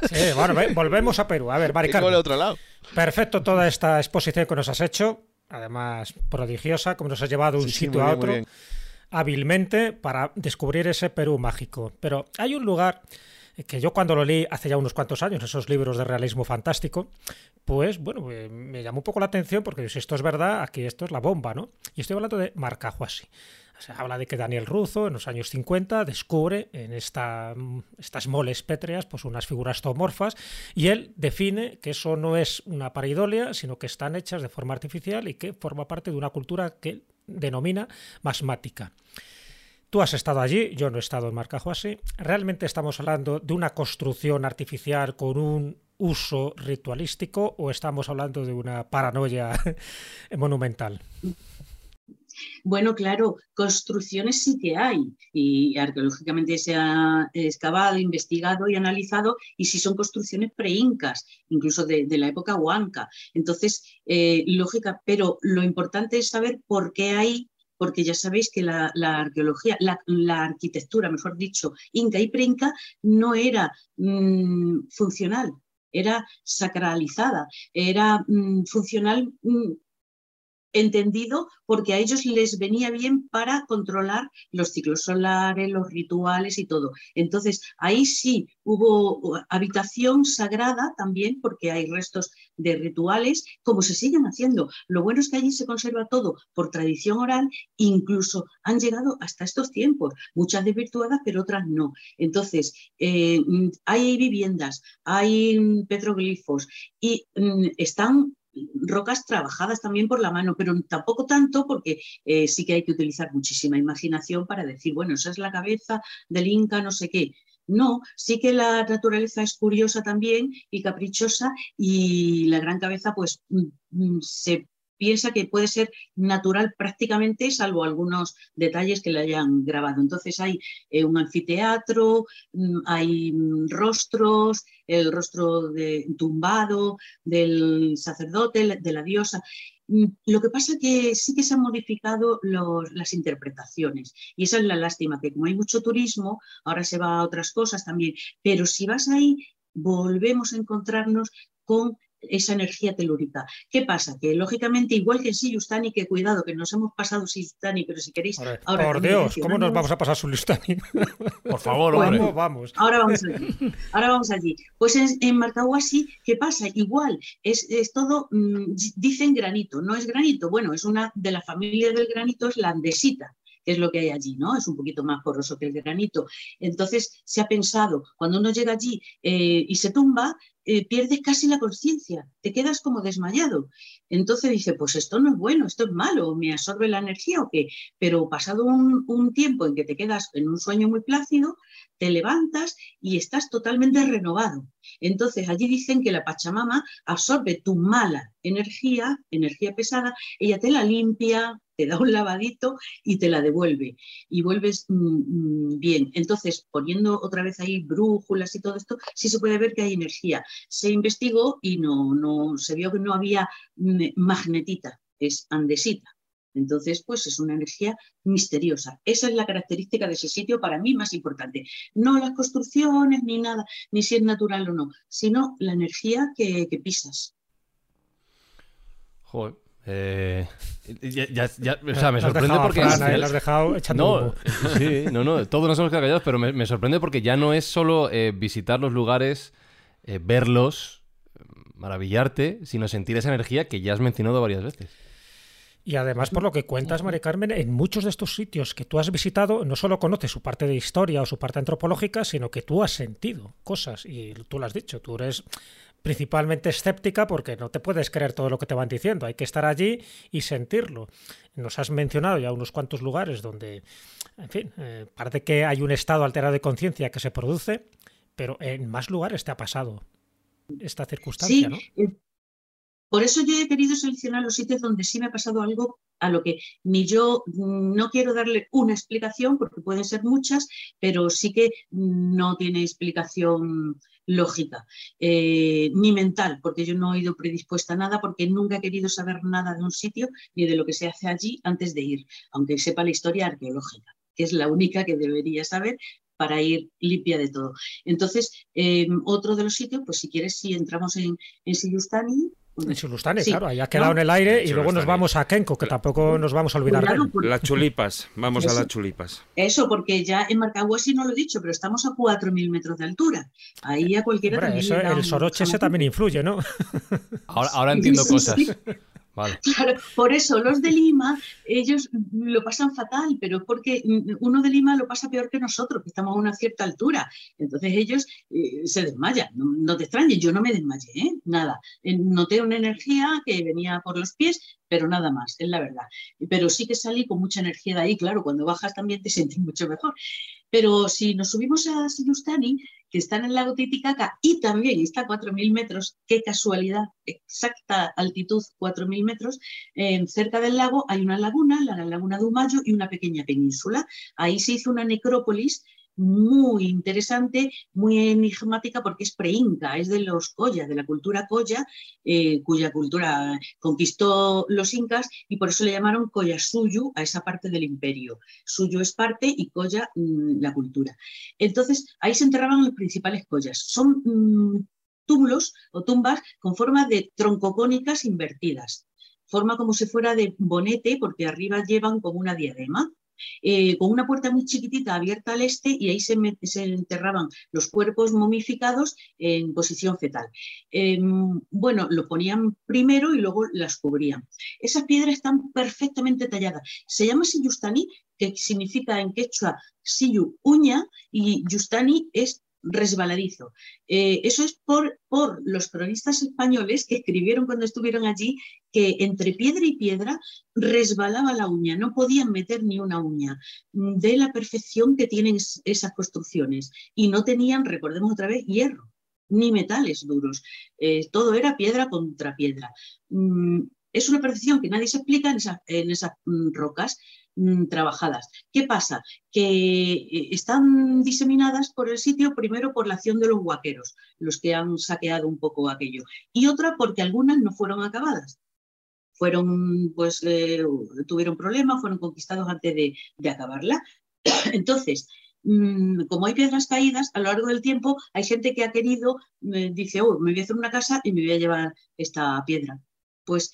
Sí, bueno, volvemos a Perú. A ver, Mari Carmen, otro lado. Perfecto toda esta exposición que nos has hecho, además prodigiosa, como nos has llevado de un sitio a otro, hábilmente, para descubrir ese Perú mágico. Pero hay un lugar que yo cuando lo leí hace ya unos cuantos años, esos libros de realismo fantástico, pues bueno, me llamó un poco la atención porque si esto es verdad, aquí esto es la bomba, ¿no? Y estoy hablando de Marcahuasi. O sea, habla de que Daniel Ruzo, en los años 50, descubre en estas moles pétreas pues unas figuras zoomorfas, y él define que eso no es una pareidolia, sino que están hechas de forma artificial y que forma parte de una cultura que él denomina masmática. Tú has estado allí, yo no he estado en Marcahuasi. ¿Realmente estamos hablando de una construcción artificial con un uso ritualístico o estamos hablando de una paranoia monumental? Bueno, claro, construcciones sí que hay y arqueológicamente se ha excavado, investigado y analizado, y sí son construcciones preincas, incluso de la época huanca. Entonces, lógica, pero lo importante es saber por qué hay. Porque ya sabéis que la arqueología, la arquitectura, mejor dicho, inca y preinca, no era funcional, era sacralizada, era funcional entendido porque a ellos les venía bien para controlar los ciclos solares, los rituales y todo. Entonces, ahí sí hubo habitación sagrada también, porque hay restos de rituales, como se siguen haciendo. Lo bueno es que allí se conserva todo por tradición oral, incluso han llegado hasta estos tiempos, muchas desvirtuadas, pero otras no. Entonces, hay viviendas, hay petroglifos y están rocas trabajadas también por la mano, pero tampoco tanto porque sí que hay que utilizar muchísima imaginación para decir, bueno, esa es la cabeza del inca, no sé qué. No, sí que la naturaleza es curiosa también y caprichosa, y la gran cabeza pues se piensa que puede ser natural prácticamente, salvo algunos detalles que le hayan grabado. Entonces hay un anfiteatro, hay rostros, el rostro tumbado del sacerdote, de la diosa. Lo que pasa es que sí que se han modificado las interpretaciones, y esa es la lástima, que como hay mucho turismo, ahora se va a otras cosas también, pero si vas ahí, volvemos a encontrarnos con esa energía telúrica. ¿Qué pasa? Que lógicamente, igual que en Silustani, que cuidado, que nos hemos pasado Silustani, pero si queréis... Ahora, por Dios, ¿cómo nos vamos a pasar Silustani? Por favor, hombre. Bueno, vamos. Ahora vamos allí. Pues en Marcahuasi, ¿qué pasa? Igual, es todo, dicen granito, no es granito. Bueno, es una de la familia del granito, es la andesita, que es lo que hay allí, ¿no? Es un poquito más porroso que el granito. Entonces se ha pensado, cuando uno llega allí y se tumba, pierdes casi la conciencia, te quedas como desmayado. Entonces dice, pues esto no es bueno, esto es malo, me absorbe la energía o qué. Pero pasado un tiempo en que te quedas en un sueño muy plácido, te levantas y estás totalmente renovado. Entonces allí dicen que la Pachamama absorbe tu mala energía, energía pesada, ella te la limpia, te da un lavadito y te la devuelve y vuelves bien. Entonces, poniendo otra vez ahí brújulas y todo esto, sí se puede ver que hay energía. Se investigó y no se vio que no había magnetita, es andesita. Entonces, pues es una energía misteriosa. Esa es la característica de ese sitio para mí más importante. No las construcciones ni nada, ni si es natural o no, sino la energía que pisas. Joder. O sea, me sorprende porque lo has dejado echando. Sí, no, todos nos hemos quedado callados, pero me sorprende porque ya no es solo visitar los lugares, verlos, maravillarte, sino sentir esa energía que ya has mencionado varias veces. Y además, por lo que cuentas, Mari Carmen, en muchos de estos sitios que tú has visitado, no solo conoces su parte de historia o su parte antropológica, sino que tú has sentido cosas, y tú lo has dicho, tú eres principalmente escéptica porque no te puedes creer todo lo que te van diciendo, hay que estar allí y sentirlo. Nos has mencionado ya unos cuantos lugares donde, en fin, parece que hay un estado alterado de conciencia que se produce, pero en más lugares te ha pasado esta circunstancia, sí, ¿no? Por eso yo he querido seleccionar los sitios donde sí me ha pasado algo a lo que ni yo no quiero darle una explicación, porque pueden ser muchas, pero sí que no tiene explicación lógica, ni mental, porque yo no he ido predispuesta a nada, porque nunca he querido saber nada de un sitio ni de lo que se hace allí antes de ir, aunque sepa la historia arqueológica, que es la única que debería saber para ir limpia de todo. Entonces, otro de los sitios, pues si quieres, si entramos en Siyustani. En Silustani, sí, claro, ahí ha quedado, ¿no?, en el aire, y luego nos vamos a Kenko, que tampoco nos vamos a olvidar. Cuidado, porque las chulipas, vamos eso, a las chulipas. Eso, porque ya en Marcahuasi no lo he dicho, pero estamos a 4.000 metros de altura. Ahí a cualquiera, hombre, también eso, el soroche ese también influye, ¿no? Ahora entiendo cosas. Sí. Vale. Claro, por eso los de Lima, ellos lo pasan fatal, pero es porque uno de Lima lo pasa peor que nosotros, que estamos a una cierta altura. Entonces ellos se desmayan, no te extrañes, yo no me desmayé, nada. Noté una energía que venía por los pies, pero nada más, es la verdad. Pero sí que salí con mucha energía de ahí, claro, cuando bajas también te sientes mucho mejor. Pero si nos subimos a Siyustani, que está en el lago Titicaca y también está a 4.000 metros, qué casualidad, exacta altitud 4.000 metros, cerca del lago hay una laguna, la laguna de Humayo, y una pequeña península. Ahí se hizo una necrópolis muy interesante, muy enigmática, porque es preinca, es de los Colla, de la cultura Colla, cuya cultura conquistó los incas, y por eso le llamaron Collasuyu a esa parte del imperio. Suyu es parte y Colla la cultura. Entonces ahí se enterraban los principales Collas. Son túmulos o tumbas con forma de troncocónicas invertidas, forma como si fuera de bonete, porque arriba llevan como una diadema. Con una puerta muy chiquitita abierta al este, y ahí se enterraban los cuerpos momificados en posición fetal. Bueno, lo ponían primero y luego las cubrían. Esas piedras están perfectamente talladas. Se llama Siyustani, que significa en quechua siyu, uña, y yustani es resbaladizo. Eso es por los cronistas españoles que escribieron cuando estuvieron allí, que entre piedra y piedra resbalaba la uña, no podían meter ni una uña, de la perfección que tienen esas construcciones. Y no tenían, recordemos otra vez, hierro, ni metales duros. Todo era piedra contra piedra. Es una perfección que nadie se explica en esas rocas trabajadas. ¿Qué pasa? Que están diseminadas por el sitio, primero por la acción de los huaqueros, los que han saqueado un poco aquello, y otra porque algunas no fueron acabadas. Tuvieron problemas, fueron conquistados antes de acabarla. Entonces, como hay piedras caídas, a lo largo del tiempo hay gente que ha querido, dice, me voy a hacer una casa y me voy a llevar esta piedra. Pues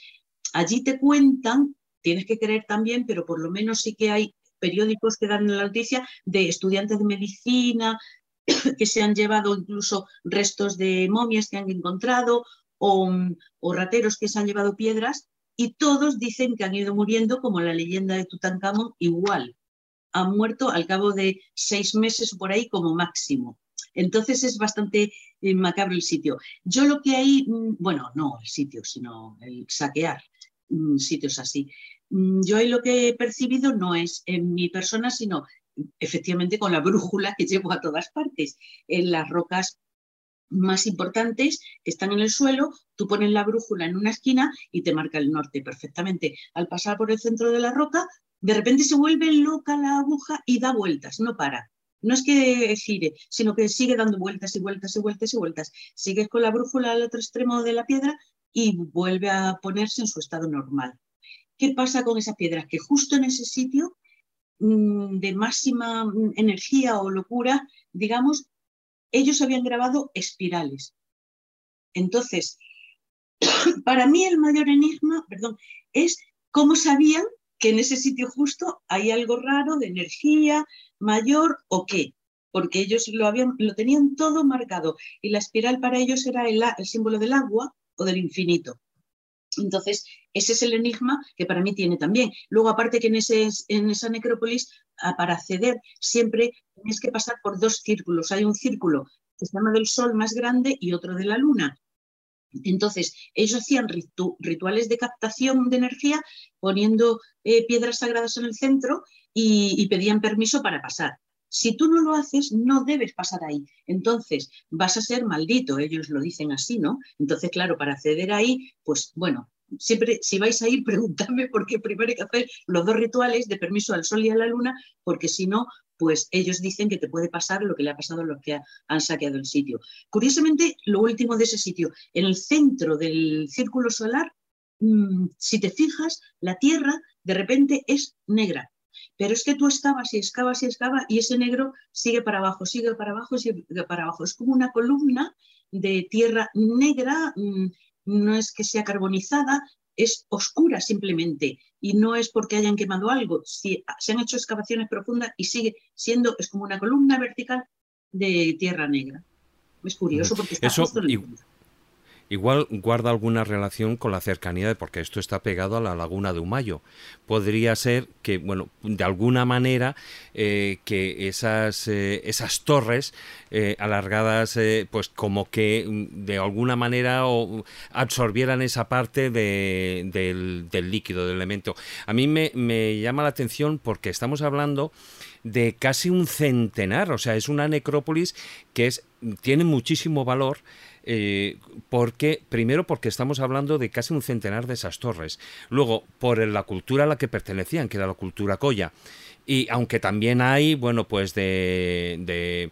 allí te cuentan, tienes que creer también, pero por lo menos sí que hay periódicos que dan la noticia de estudiantes de medicina que se han llevado incluso restos de momias que han encontrado, o rateros que se han llevado piedras, y todos dicen que han ido muriendo, como la leyenda de Tutankamón, igual. han muerto al cabo de 6 meses o por ahí como máximo. Entonces es bastante macabro el sitio. Yo lo que hay, bueno, no el sitio, sino el saquear sitios así. Yo ahí lo que he percibido no es en mi persona, sino efectivamente con la brújula que llevo a todas partes. En las rocas más importantes están en el suelo, tú pones la brújula en una esquina y te marca el norte perfectamente. Al pasar por el centro de la roca, de repente se vuelve loca la aguja y da vueltas, no para. No es que gire, sino que sigue dando vueltas y vueltas y vueltas y vueltas. Sigues con la brújula al otro extremo de la piedra y vuelve a ponerse en su estado normal. ¿Qué pasa con esas piedras? Que justo en ese sitio de máxima energía o locura, digamos, ellos habían grabado espirales. Entonces, para mí el mayor enigma, perdón, es cómo sabían que en ese sitio justo hay algo raro de energía mayor o qué, porque ellos lo tenían todo marcado y la espiral para ellos era el símbolo del agua o del infinito. Entonces, ese es el enigma que para mí tiene también. Luego, aparte que en esa necrópolis, para acceder siempre tienes que pasar por 2 círculos. Hay un círculo que se llama del sol más grande y otro de la luna. Entonces, ellos hacían rituales de captación de energía poniendo piedras sagradas en el centro y pedían permiso para pasar. Si tú no lo haces, no debes pasar ahí. Entonces, vas a ser maldito, ellos lo dicen así, ¿no? Entonces, claro, para acceder ahí, pues bueno, siempre si vais a ir, preguntadme porque primero hay que hacer los 2 rituales de permiso al sol y a la luna, porque si no, pues ellos dicen que te puede pasar lo que le ha pasado a los que han saqueado el sitio. Curiosamente, lo último de ese sitio, en el centro del círculo solar, si te fijas, la Tierra de repente es negra. Pero es que tú excavas y excavas y excavas y ese negro sigue para abajo, sigue para abajo, sigue para abajo. Es como una columna de tierra negra, no es que sea carbonizada, es oscura simplemente. Y no es porque hayan quemado algo, si se han hecho excavaciones profundas y sigue siendo, es como una columna vertical de tierra negra. Es curioso porque está justo en el mundo. Igual guarda alguna relación con la cercanía, porque esto está pegado a la laguna de Humayo. Podría ser que, bueno, de alguna manera que esas torres alargadas, pues como que de alguna manera absorbieran esa parte del líquido, del elemento. A mí me llama la atención porque estamos hablando de casi un centenar, o sea, es una necrópolis que tiene muchísimo valor. Primero porque estamos hablando de casi un centenar de esas torres, luego por la cultura a la que pertenecían, que era la cultura Colla, y aunque también hay, bueno, pues de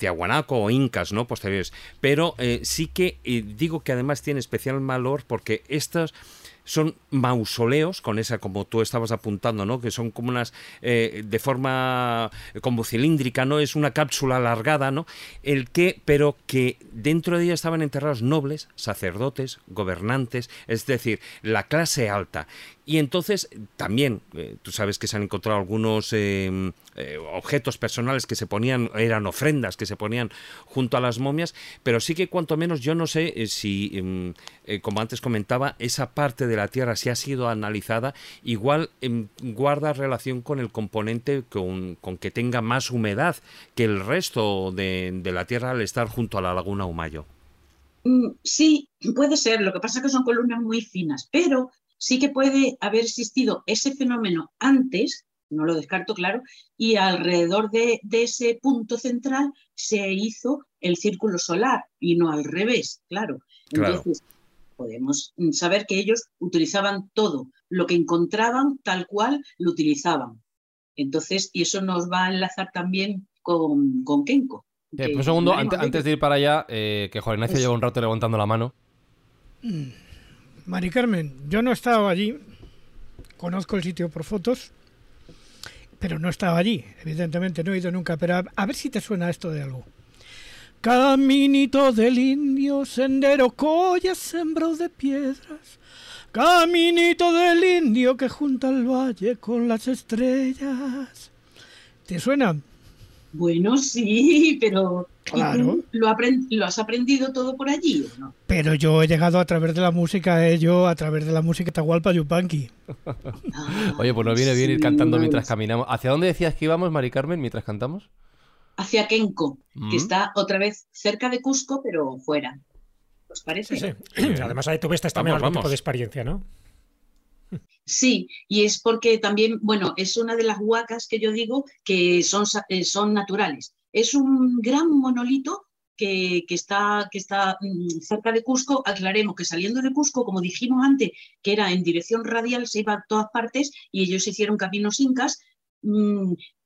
Tiahuanaco o incas, ¿no?, posteriores, pero sí que digo que además tiene especial valor porque estas son mausoleos con esa, como tú estabas apuntando, ¿no?, que son como unas de forma como cilíndrica, ¿no?, es una cápsula alargada, ¿no?, pero que dentro de ella estaban enterrados nobles, sacerdotes, gobernantes, es decir, la clase alta. Y entonces también, tú sabes que se han encontrado algunos objetos personales que se ponían, eran ofrendas que se ponían junto a las momias, pero sí que cuanto menos yo no sé si, como antes comentaba, esa parte de la tierra si ha sido analizada, igual guarda relación con el componente con que tenga más humedad que el resto de la tierra al estar junto a la laguna Humayo. Sí, puede ser, lo que pasa es que son columnas muy finas, pero sí que puede haber existido ese fenómeno antes, no lo descarto, claro, y alrededor de ese punto central se hizo el círculo solar y no al revés, claro. Entonces, claro, podemos saber que ellos utilizaban todo, lo que encontraban tal cual lo utilizaban. Entonces, y eso nos va a enlazar también con Kenko. Pues un segundo, antes de ir para allá, que Juan Ignacio lleva un rato levantando la mano. Mari Carmen, yo no he estado allí, conozco el sitio por fotos, pero no he estado allí, evidentemente no he ido nunca, pero a ver si te suena esto de algo. Caminito del indio, sendero, colla, sembrado de piedras, caminito del indio que junta el valle con las estrellas. ¿Te suena? Bueno, sí, pero claro. Lo has aprendido todo por allí, ¿no? Pero yo he llegado a través de la música, yo a través de la música Tahualpa Yupanqui. Ah, oye, pues nos viene bien ir cantando mientras caminamos. ¿Hacia dónde decías que íbamos, Mari Carmen, mientras cantamos? Hacia Kenco, que está otra vez cerca de Cuzco, pero fuera. ¿Os parece? Sí, sí. Además, ahí tuviste también algún tipo de experiencia, ¿no? Sí, y es porque también, bueno, es una de las huacas que yo digo que son naturales. Es un gran monolito que está cerca de Cuzco. Aclaremos que saliendo de Cuzco, como dijimos antes, que era en dirección radial, se iba a todas partes y ellos hicieron caminos incas.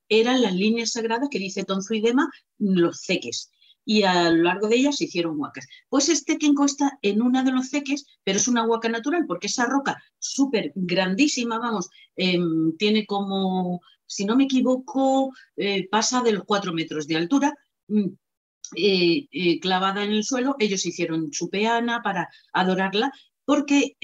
Eran las líneas sagradas que dice Tom Zuidema, los ceques. Y a lo largo de ellas se hicieron huacas. Pues este quenco está en una de los ceques, pero es una huaca natural, porque esa roca súper grandísima, vamos, tiene como, si no me equivoco, pasa de los 4 metros de altura, clavada en el suelo. Ellos hicieron su peana para adorarla, porque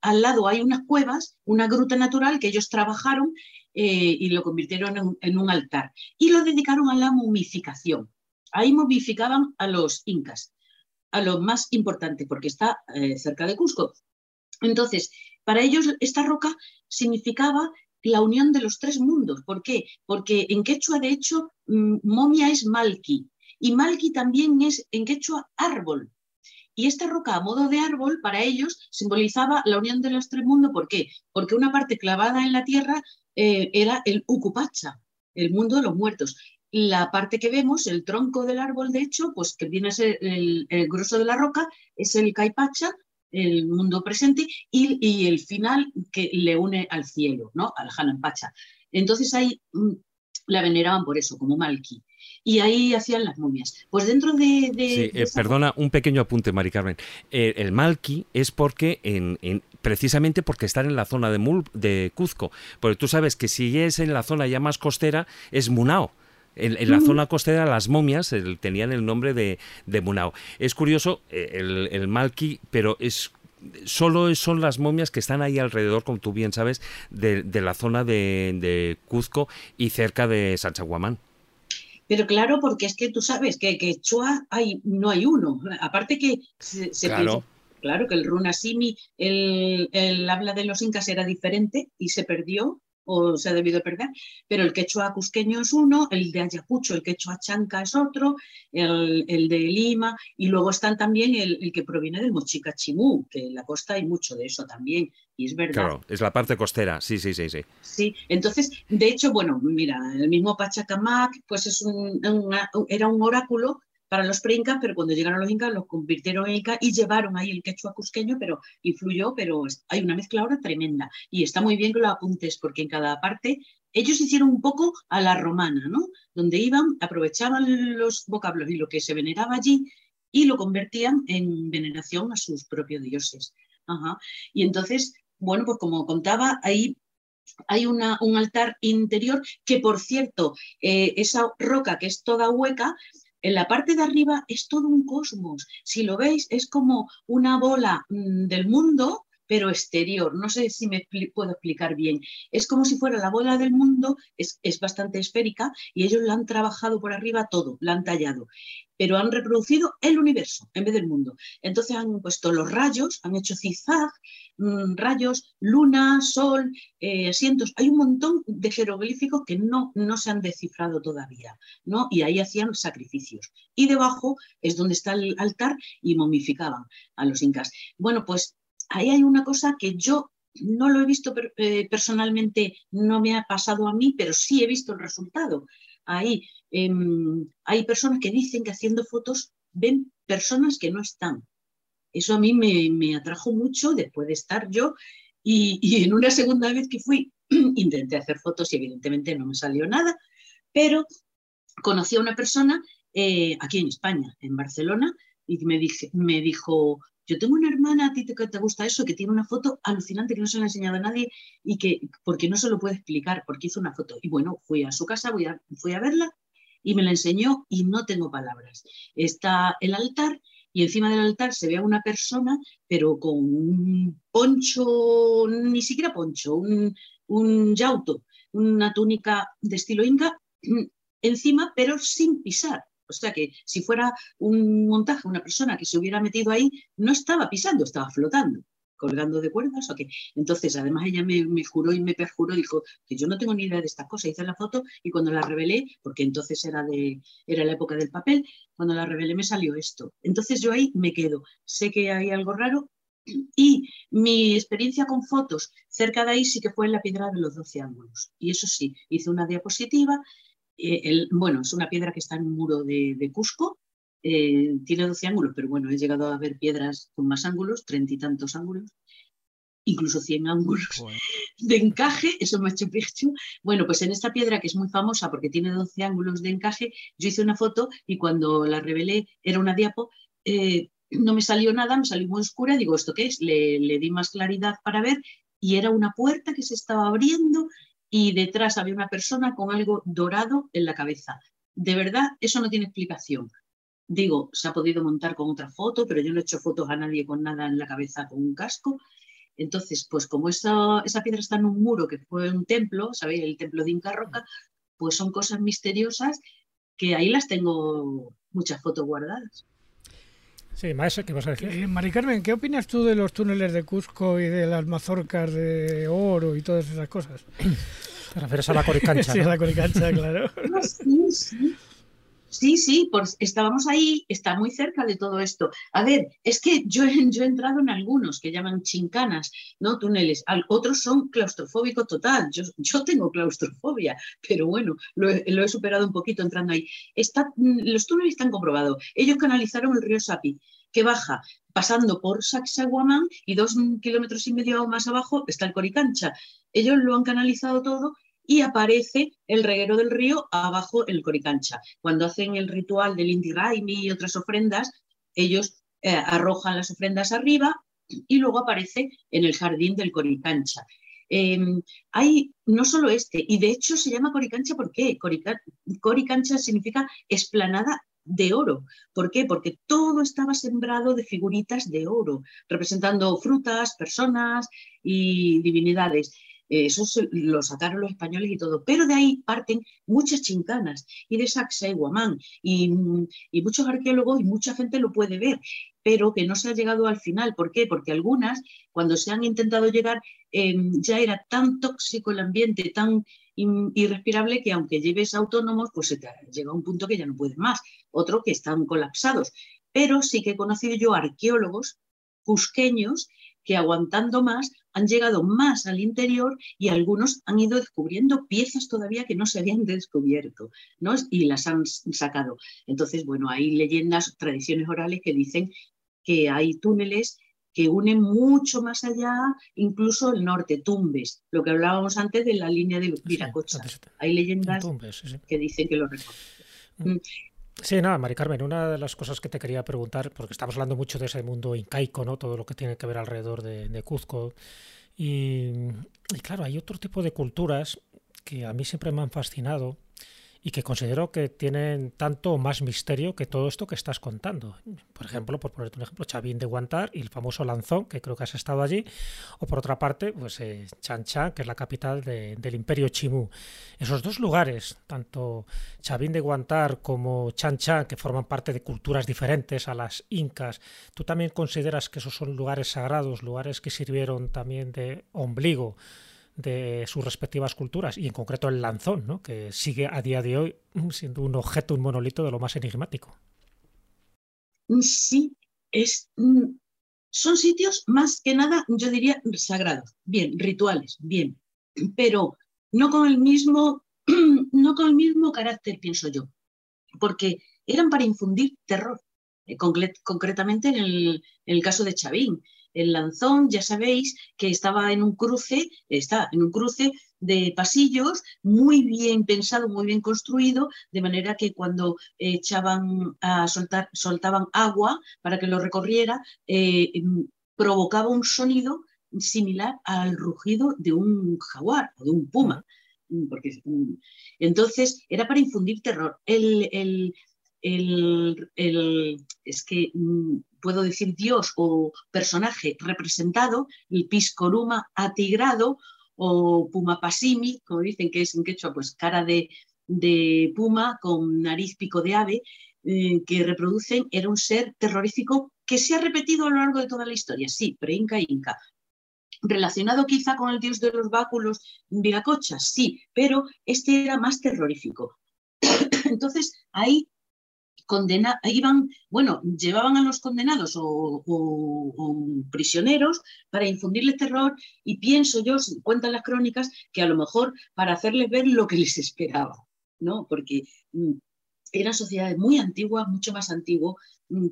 al lado hay unas cuevas, una gruta natural que ellos trabajaron y lo convirtieron en un altar. Y lo dedicaron a la momificación. Ahí momificaban a los incas, a lo más importante, porque está cerca de Cuzco. Entonces, para ellos esta roca significaba la unión de los tres mundos. ¿Por qué? Porque en quechua, de hecho, momia es malqui, y malqui también es en quechua árbol. Y esta roca a modo de árbol, para ellos, simbolizaba la unión de los tres mundos. ¿Por qué? Porque una parte clavada en la tierra era el ucupacha, el mundo de los muertos. La parte que vemos, el tronco del árbol, de hecho, pues que viene a ser el grueso de la roca, es el caipacha, el mundo presente, y el final que le une al cielo, ¿no? Al hanampacha. Entonces ahí la veneraban por eso, como malqui. Y ahí hacían las momias. Pues dentro de sí, perdona, un pequeño apunte, Mari Carmen. El malqui es porque precisamente porque están en la zona de Cuzco. Porque tú sabes que si es en la zona ya más costera, es munao. En la zona costera las momias tenían el nombre de munao. Es curioso el malqui, pero solo son las momias que están ahí alrededor, como tú bien sabes, de la zona de Cuzco y cerca de Sacsayhuamán. Pero claro, porque es que tú sabes que quechua no hay uno. Aparte que se claro. Piensa, claro, que el runasimi, el habla de los incas era diferente y se perdió. O se ha debido perder, pero el quechua cusqueño es uno, el de Ayacucho, el quechua chanca es otro, el de Lima, y luego están también el que proviene del Mochica Chimú, que en la costa hay mucho de eso también, y es verdad. Claro, es la parte costera, sí. Sí, entonces, de hecho, bueno, mira, el mismo Pachacamac, pues es era un oráculo para los preincas, pero cuando llegaron los incas los convirtieron en incas y llevaron ahí el quechua cusqueño, pero influyó, pero hay una mezcla ahora tremenda. Y está muy bien que lo apuntes, porque en cada parte ellos hicieron un poco a la romana, ¿no? Donde iban, aprovechaban los vocablos y lo que se veneraba allí y lo convertían en veneración a sus propios dioses. Ajá. Y entonces, bueno, pues como contaba, ahí hay un altar interior que, por cierto, esa roca que es toda hueca, en la parte de arriba es todo un cosmos. Si lo veis, es como una bola del mundo, pero exterior. No sé si me puedo explicar bien. Es como si fuera la bola del mundo, es bastante esférica, y ellos la han trabajado por arriba todo, la han tallado. Pero han reproducido el universo en vez del mundo. Entonces han puesto los rayos, han hecho zigzag, rayos, luna, sol, asientos. Hay un montón de jeroglíficos que no se han descifrado todavía, ¿no? Y ahí hacían sacrificios. Y debajo es donde está el altar y momificaban a los incas. Bueno, pues ahí hay una cosa que yo no lo he visto personalmente, no me ha pasado a mí, pero sí he visto el resultado. Ahí hay personas que dicen que haciendo fotos ven personas que no están. Eso a mí me atrajo mucho después de estar yo, y en una segunda vez que fui intenté hacer fotos y evidentemente no me salió nada, pero conocí a una persona aquí en España, en Barcelona, y me dijo, yo tengo una hermana, a ti te gusta eso, que tiene una foto alucinante que no se la ha enseñado a nadie y que porque no se lo puede explicar, porque hizo una foto. Y bueno, fui a su casa, fui a verla y me la enseñó y no tengo palabras. Está el altar y encima del altar se ve a una persona, pero con un poncho, ni siquiera poncho, un yauto, una túnica de estilo inca encima, pero sin pisar. O sea que si fuera un montaje, una persona que se hubiera metido ahí, no estaba pisando, estaba flotando, colgando de cuerdas. Okay. Entonces, además, ella me juró y me perjuró, dijo que yo no tengo ni idea de estas cosas. Hice la foto y cuando la revelé, porque entonces era la época del papel, cuando la revelé me salió esto. Entonces yo ahí me quedo. Sé que hay algo raro y mi experiencia con fotos cerca de ahí sí que fue en la piedra de los 12 ángulos. Y eso sí, hice una diapositiva. Bueno, es una piedra que está en un muro de Cuzco, tiene 12 ángulos, pero bueno, he llegado a ver piedras con más ángulos, 30 y tantos ángulos, incluso 100 ángulos de encaje, eso es Machu Picchu. Bueno, pues en esta piedra, que es muy famosa porque tiene 12 ángulos de encaje, yo hice una foto y cuando la revelé, era una diapo, no me salió nada, me salió muy oscura, digo, ¿esto qué es? Le di más claridad para ver y era una puerta que se estaba abriendo y detrás había una persona con algo dorado en la cabeza. De verdad, eso no tiene explicación. Digo, se ha podido montar con otra foto, pero yo no he hecho fotos a nadie con nada en la cabeza, con un casco. Entonces, pues como esa piedra está en un muro, que fue un templo, ¿sabéis? El templo de Inca Roca, pues son cosas misteriosas que ahí las tengo muchas fotos guardadas. Sí, Maese, ¿qué vas a decir? Mari Carmen, ¿qué opinas tú de los túneles de Cuzco y de las mazorcas de oro y todas esas cosas? Te refieres a la Coricancha. Sí, ¿no? A la Coricancha, claro. No, sí, sí. Sí, sí, pues estábamos ahí, está muy cerca de todo esto. A ver, es que yo he entrado en algunos que llaman chincanas, ¿no? Túneles. Otros son claustrofóbicos total. Yo tengo claustrofobia, pero bueno, lo he superado un poquito entrando ahí. Los túneles están comprobados. Ellos canalizaron el río Sapi, que baja pasando por Sacsayhuamán y 2,5 kilómetros más abajo está el Coricancha. Ellos lo han canalizado todo. Y aparece el reguero del río abajo en el Coricancha. Cuando hacen el ritual del Inti Raimi y otras ofrendas, ellos arrojan las ofrendas arriba y luego aparece en el jardín del Coricancha. Hay no solo este, y de hecho se llama Coricancha, ¿por qué? Coricancha significa esplanada de oro. ¿Por qué? Porque todo estaba sembrado de figuritas de oro, representando frutas, personas y divinidades. Eso lo sacaron los españoles y todo, pero de ahí parten muchas chincanas y de Sacsayhuamán y muchos arqueólogos y mucha gente lo puede ver, pero que no se ha llegado al final. ¿Por qué? Porque algunas, cuando se han intentado llegar, ya era tan tóxico el ambiente, tan irrespirable, que aunque lleves autónomos, pues se te llega a un punto que ya no puedes más, otro que están colapsados. Pero sí que he conocido yo arqueólogos cusqueños que aguantando más han llegado más al interior y algunos han ido descubriendo piezas todavía que no se habían descubierto, ¿no? Y las han sacado. Entonces, bueno, hay leyendas, tradiciones orales que dicen que hay túneles que unen mucho más allá, incluso el norte, Tumbes, lo que hablábamos antes de la línea de Viracocha. Sí, hay leyendas Tumbes, sí, sí, que dicen que lo recorren. Sí, nada, Mari Carmen, una de las cosas que te quería preguntar, porque estamos hablando mucho de ese mundo incaico, ¿no? Todo lo que tiene que ver alrededor de Cuzco. Y claro, hay otro tipo de culturas que a mí siempre me han fascinado y que considero que tienen tanto o más misterio que todo esto que estás contando. Por ejemplo, por ponerte un ejemplo, Chavín de Guantar y el famoso Lanzón, que creo que has estado allí. O por otra parte, pues Chan-Chan, que es la capital del Imperio Chimú. Esos dos lugares, tanto Chavín de Guantar como Chan-Chan, que forman parte de culturas diferentes a las incas, ¿tú también consideras que esos son lugares sagrados, lugares que sirvieron también de ombligo de sus respectivas culturas, y en concreto el Lanzón, ¿no?, que sigue a día de hoy siendo un objeto, un monolito de lo más enigmático? Sí, son sitios más que nada, yo diría, sagrados, bien, rituales, bien, pero no con el mismo carácter, pienso yo, porque eran para infundir terror, concretamente en el caso de Chavín. El Lanzón, ya sabéis, que estaba en un cruce, está en un cruce de pasillos muy bien pensado, muy bien construido, de manera que cuando soltaban agua para que lo recorriera, provocaba un sonido similar al rugido de un jaguar o de un puma. Porque, entonces, era para infundir terror. Es que puedo decir dios o personaje representado, el Piscoruma atigrado o Pumapasimi, como dicen que es en quechua, pues cara de de puma con nariz pico de ave que reproducen, era un ser terrorífico que se ha repetido a lo largo de toda la historia, sí, pre-inca-inca. Relacionado quizá con el dios de los báculos, Viracocha, sí, pero este era más terrorífico. Entonces, ahí llevaban a los condenados o prisioneros para infundirles terror, y pienso yo, cuentan las crónicas, que a lo mejor para hacerles ver lo que les esperaba, ¿no? Porque eran sociedades muy antiguas, mucho más antiguas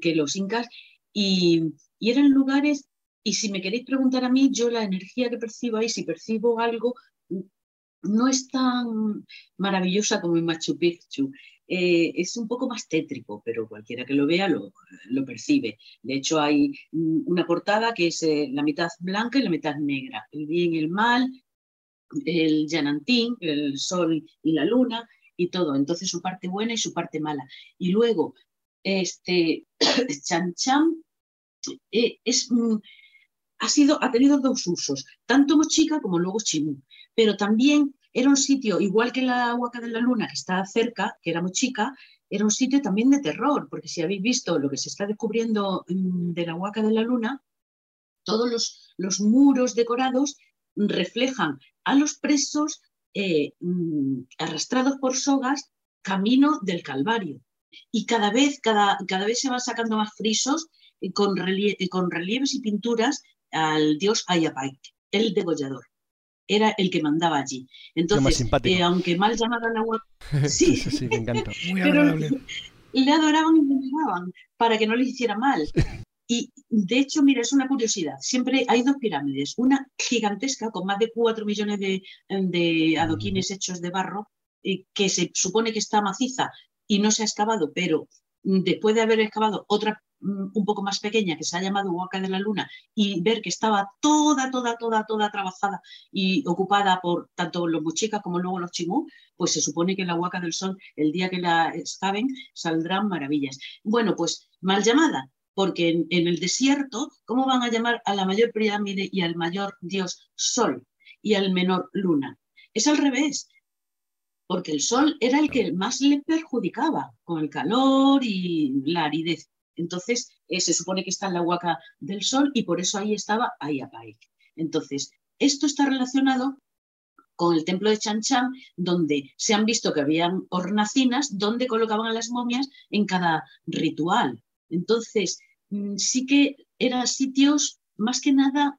que los incas, y eran lugares. Y si me queréis preguntar a mí, yo la energía que percibo ahí, si percibo algo, no es tan maravillosa como en Machu Picchu. Es un poco más tétrico, pero cualquiera que lo vea lo percibe. De hecho, hay una portada que es la mitad blanca y la mitad negra. El bien y el mal, el yanantín, el sol y la luna y todo. Entonces, su parte buena y su parte mala. Y luego, Chan-chan es... ha tenido dos usos, tanto Mochica como luego Chimú, pero también era un sitio, igual que la Huaca de la Luna, que está cerca, que era Mochica, era un sitio también de terror, porque si habéis visto lo que se está descubriendo de la Huaca de la Luna, todos los muros decorados reflejan a los presos arrastrados por sogas camino del Calvario. Y cada vez se van sacando más frisos con relieves y pinturas al dios Ayapai, el degollador. Era el que mandaba allí. Entonces, aunque mal llamaban a Huaca... Sí, sí, me encanta. Muy agradable. Pero le adoraban y le veneraban para que no le hiciera mal. Y, de hecho, mira, es una curiosidad. Siempre hay dos pirámides. Una gigantesca, con más de 4 millones de adoquines hechos de barro, que se supone que está maciza y no se ha excavado, pero después de haber excavado otra un poco más pequeña, que se ha llamado Huaca de la Luna, y ver que estaba toda trabajada y ocupada por tanto los mochicas como luego los chimú, pues se supone que en la Huaca del Sol, el día que la excaven, saldrán maravillas. Bueno, pues mal llamada, porque en el desierto, ¿cómo van a llamar a la mayor pirámide y al mayor dios Sol y al menor Luna? Es al revés. Porque el sol era el que más le perjudicaba con el calor y la aridez. Entonces, se supone que está en la Huaca del Sol y por eso ahí estaba Ayapai. Entonces, esto está relacionado con el templo de Chan-chan, donde se han visto que habían hornacinas donde colocaban a las momias en cada ritual. Entonces, sí que eran sitios más que nada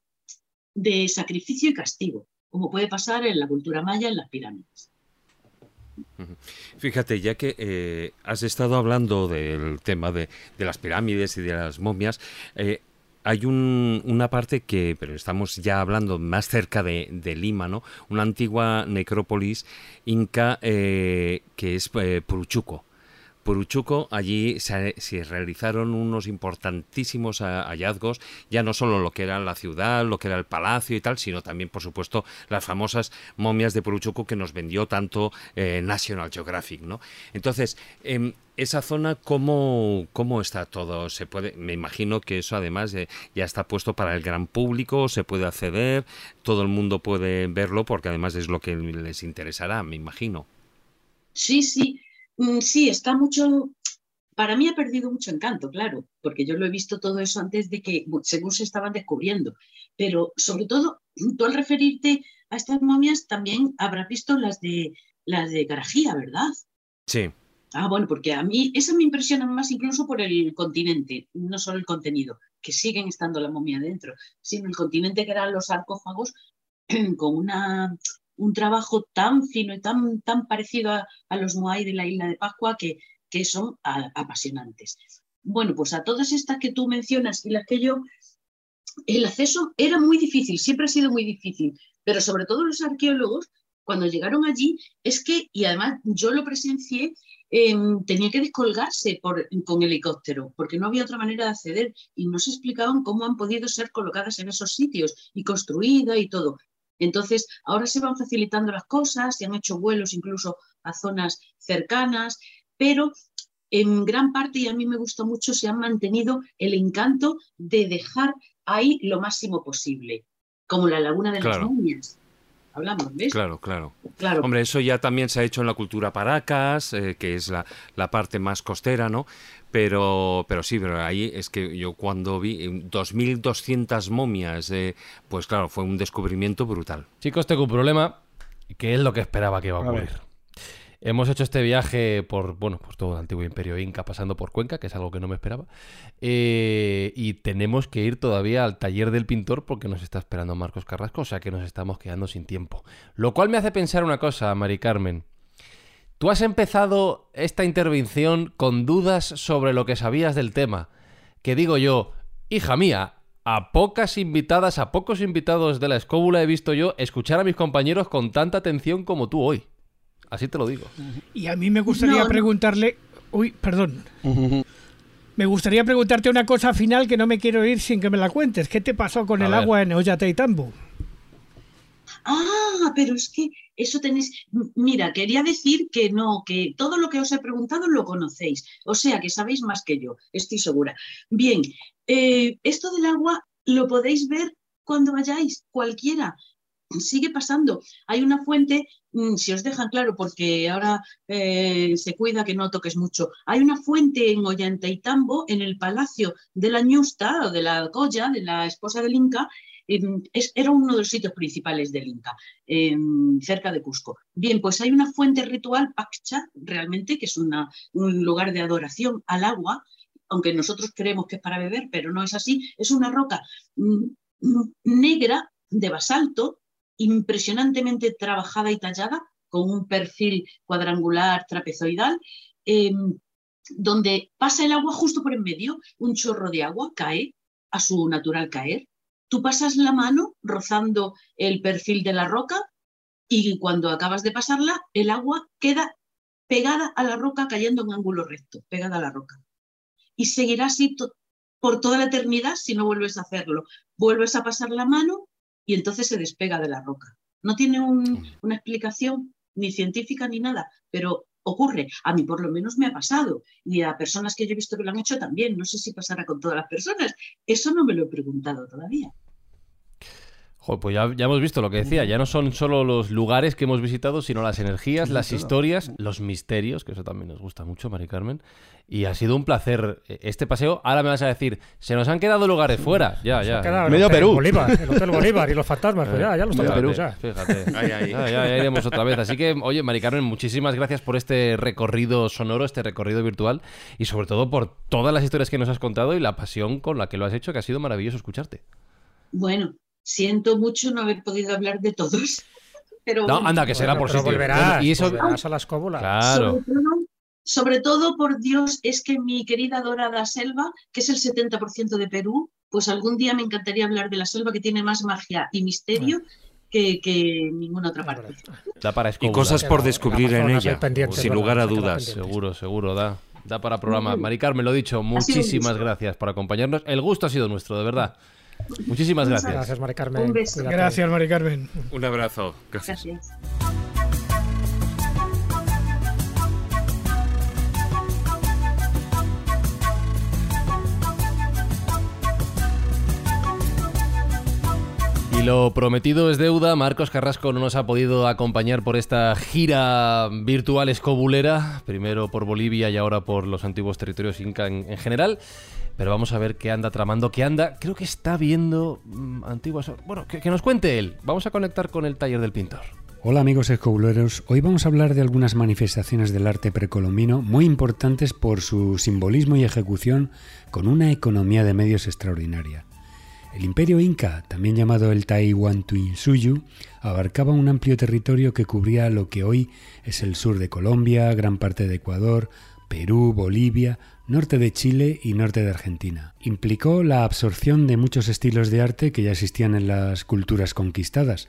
de sacrificio y castigo, como puede pasar en la cultura maya en las pirámides. Fíjate, ya que has estado hablando del tema de las pirámides y de las momias, hay una parte que, pero estamos ya hablando más cerca de Lima, ¿no? Una antigua necrópolis inca que es Puruchuco. Puruchuco, allí se realizaron unos importantísimos hallazgos, ya no solo lo que era la ciudad, lo que era el palacio y tal, sino también, por supuesto, las famosas momias de Puruchuco que nos vendió tanto National Geographic, ¿no? Entonces, esa zona, ¿cómo está todo? Se puede, me imagino que eso además ya está puesto para el gran público, se puede acceder, todo el mundo puede verlo, porque además es lo que les interesará, me imagino. Sí, sí. Sí, está mucho... Para mí ha perdido mucho encanto, claro, porque yo lo he visto todo eso antes de que, según se estaban descubriendo. Pero, sobre todo, tú al referirte a estas momias también habrás visto las de Garajía, ¿verdad? Sí. Ah, bueno, porque a mí esas me impresionan más incluso por el continente, no solo el contenido, que siguen estando la momia dentro, sino el continente que eran los sarcófagos con un trabajo tan fino y tan parecido a los Moai de la Isla de Pascua que son apasionantes. Bueno, pues a todas estas que tú mencionas y las que yo, el acceso era muy difícil, siempre ha sido muy difícil, pero sobre todo los arqueólogos, cuando llegaron allí, y además yo lo presencié, tenía que descolgarse con helicóptero, porque no había otra manera de acceder, y no se explicaban cómo han podido ser colocadas en esos sitios, y construida y todo. Entonces, ahora se van facilitando las cosas, se han hecho vuelos incluso a zonas cercanas, pero en gran parte, y a mí me gusta mucho, se han mantenido el encanto de dejar ahí lo máximo posible, como la Laguna de las Momias, hablamos, ¿ves? Claro, claro, claro. Hombre, eso ya también se ha hecho en la cultura Paracas, que es la parte más costera, ¿no? Pero sí, pero ahí es que yo cuando vi 2.200 momias, pues claro, fue un descubrimiento brutal. Chicos, tengo un problema, que es lo que esperaba que iba a ocurrir. Hemos hecho este viaje por, bueno, pues todo el antiguo imperio inca, pasando por Cuenca, que es algo que no me esperaba. Y tenemos que ir todavía al taller del pintor porque nos está esperando Marcos Carrasco, o sea que nos estamos quedando sin tiempo. Lo cual me hace pensar una cosa, Mari Carmen. Tú has empezado esta intervención con dudas sobre lo que sabías del tema. Que digo yo, hija mía, a pocas invitadas, a pocos invitados de La Escóbula he visto yo escuchar a mis compañeros con tanta atención como tú hoy. Así te lo digo. Y a mí me gustaría preguntarle... Uy, perdón. Me gustaría preguntarte una cosa final que no me quiero ir sin que me la cuentes. ¿Qué te pasó con el agua en Ollantaytambo? Ah, pero es que eso tenéis... Mira, quería decir que no, que todo lo que os he preguntado lo conocéis. O sea, que sabéis más que yo, estoy segura. Bien, esto del agua lo podéis ver cuando vayáis, cualquiera. Sigue pasando. Hay una fuente, si os dejan claro, porque ahora se cuida que no toques mucho. Hay una fuente en Ollantaytambo, en el palacio de la Ñusta o de la Goya, de la esposa del Inca. Era uno de los sitios principales del Inca, cerca de Cuzco. Bien, pues hay una fuente ritual, Paccha, realmente, que es un lugar de adoración al agua, aunque nosotros creemos que es para beber, pero no es así. Es una roca negra de basalto, impresionantemente trabajada y tallada, con un perfil cuadrangular trapezoidal, donde pasa el agua justo por en medio, un chorro de agua cae a su natural caer. Tú pasas la mano rozando el perfil de la roca y cuando acabas de pasarla, el agua queda pegada a la roca, cayendo en ángulo recto, pegada a la roca. Y seguirá así por toda la eternidad si no vuelves a hacerlo. Vuelves a pasar la mano y entonces se despega de la roca. No tiene una explicación ni científica ni nada, pero ocurre. A mí por lo menos me ha pasado, y a personas que yo he visto que lo han hecho también. No sé si pasará con todas las personas. Eso no me lo he preguntado todavía. Joder, pues ya hemos visto lo que decía. Ya no son solo los lugares que hemos visitado, sino las energías, las historias, los misterios, que eso también nos gusta mucho, Mari Carmen. Y ha sido un placer este paseo. Ahora me vas a decir, se nos han quedado lugares fuera. Ya. Medio Perú. El Hotel Bolívar y los fantasmas. Pues ya los fantasmas. Fíjate. Ya iremos otra vez. Así que, oye, Mari Carmen, muchísimas gracias por este recorrido sonoro, este recorrido virtual, y sobre todo por todas las historias que nos has contado y la pasión con la que lo has hecho, que ha sido maravilloso escucharte. Bueno. Siento mucho no haber podido hablar de todos. Pero no, bueno, anda, que será por sitio. Volverás, y eso... volverás a La Escóbula. Claro. Sobre todo, por Dios, es que mi querida dorada selva, que es el 70% de Perú, pues algún día me encantaría hablar de la selva, que tiene más magia y misterio que ninguna otra parte. Da para Escóbula. Y cosas por descubrir en ella, sin lugar a dudas. Seguro, da para programa. Mari Carmen, lo dicho, muchísimas gracias por acompañarnos. El gusto ha sido nuestro, de verdad. Muchísimas gracias. Gracias, Mari Carmen. Un beso. Gracias, Mari Carmen. Un abrazo. Gracias. Lo prometido es deuda. Marcos Carrasco no nos ha podido acompañar por esta gira virtual escobulera, primero por Bolivia y ahora por los antiguos territorios inca en general, pero vamos a ver qué anda tramando, creo que está viendo antiguas... Bueno, que nos cuente él. Vamos a conectar con el taller del pintor. Hola amigos escobuleros, hoy vamos a hablar de algunas manifestaciones del arte precolombino muy importantes por su simbolismo y ejecución, con una economía de medios extraordinaria. El imperio inca, también llamado el Tiahuanaco, abarcaba un amplio territorio que cubría lo que hoy es el sur de Colombia, gran parte de Ecuador, Perú, Bolivia, norte de Chile y norte de Argentina. Implicó la absorción de muchos estilos de arte que ya existían en las culturas conquistadas.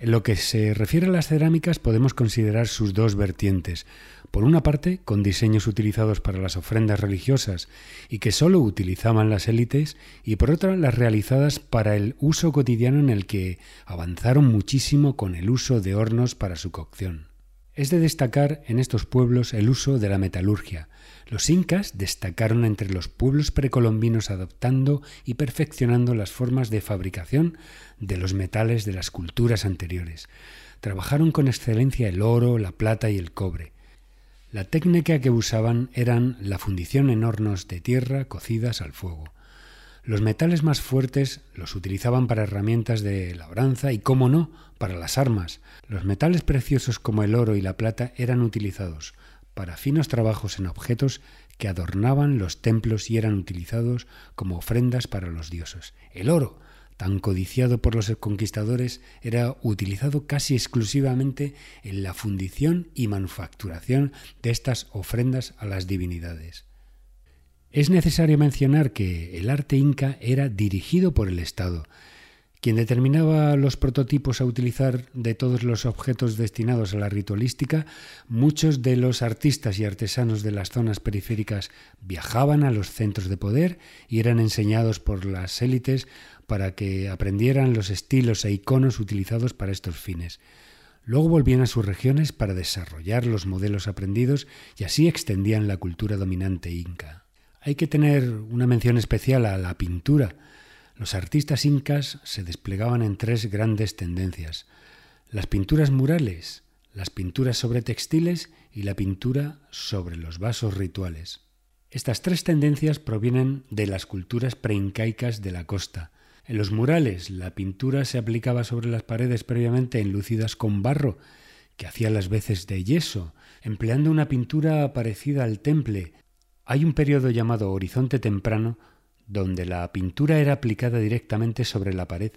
En lo que se refiere a las cerámicas, podemos considerar sus dos vertientes. Por una parte, con diseños utilizados para las ofrendas religiosas y que solo utilizaban las élites, y por otra, las realizadas para el uso cotidiano, en el que avanzaron muchísimo con el uso de hornos para su cocción. Es de destacar en estos pueblos el uso de la metalurgia. Los incas destacaron entre los pueblos precolombinos adoptando y perfeccionando las formas de fabricación de los metales de las culturas anteriores. trabajaron con excelencia el oro, la plata y el cobre. La técnica que usaban eran la fundición en hornos de tierra cocidas al fuego. Los metales más fuertes los utilizaban para herramientas de labranza y, cómo no, para las armas. Los metales preciosos como el oro y la plata eran utilizados para finos trabajos en objetos que adornaban los templos y eran utilizados como ofrendas para los dioses. El oro, tan codiciado por los conquistadores, era utilizado casi exclusivamente en la fundición y manufacturación de estas ofrendas a las divinidades. Es necesario mencionar que el arte inca era dirigido por el Estado, quien determinaba los prototipos a utilizar de todos los objetos destinados a la ritualística. Muchos de los artistas y artesanos de las zonas periféricas viajaban a los centros de poder y eran enseñados por las élites para que aprendieran los estilos e iconos utilizados para estos fines. Luego volvían a sus regiones para desarrollar los modelos aprendidos y así extendían la cultura dominante inca. Hay que tener una mención especial a la pintura. Los artistas incas se desplegaban en tres grandes tendencias: las pinturas murales, las pinturas sobre textiles y la pintura sobre los vasos rituales. Estas tres tendencias provienen de las culturas preincaicas de la costa. En los murales, la pintura se aplicaba sobre las paredes previamente enlucidas con barro, que hacía las veces de yeso, empleando una pintura parecida al temple. Hay un periodo llamado Horizonte Temprano, donde la pintura era aplicada directamente sobre la pared.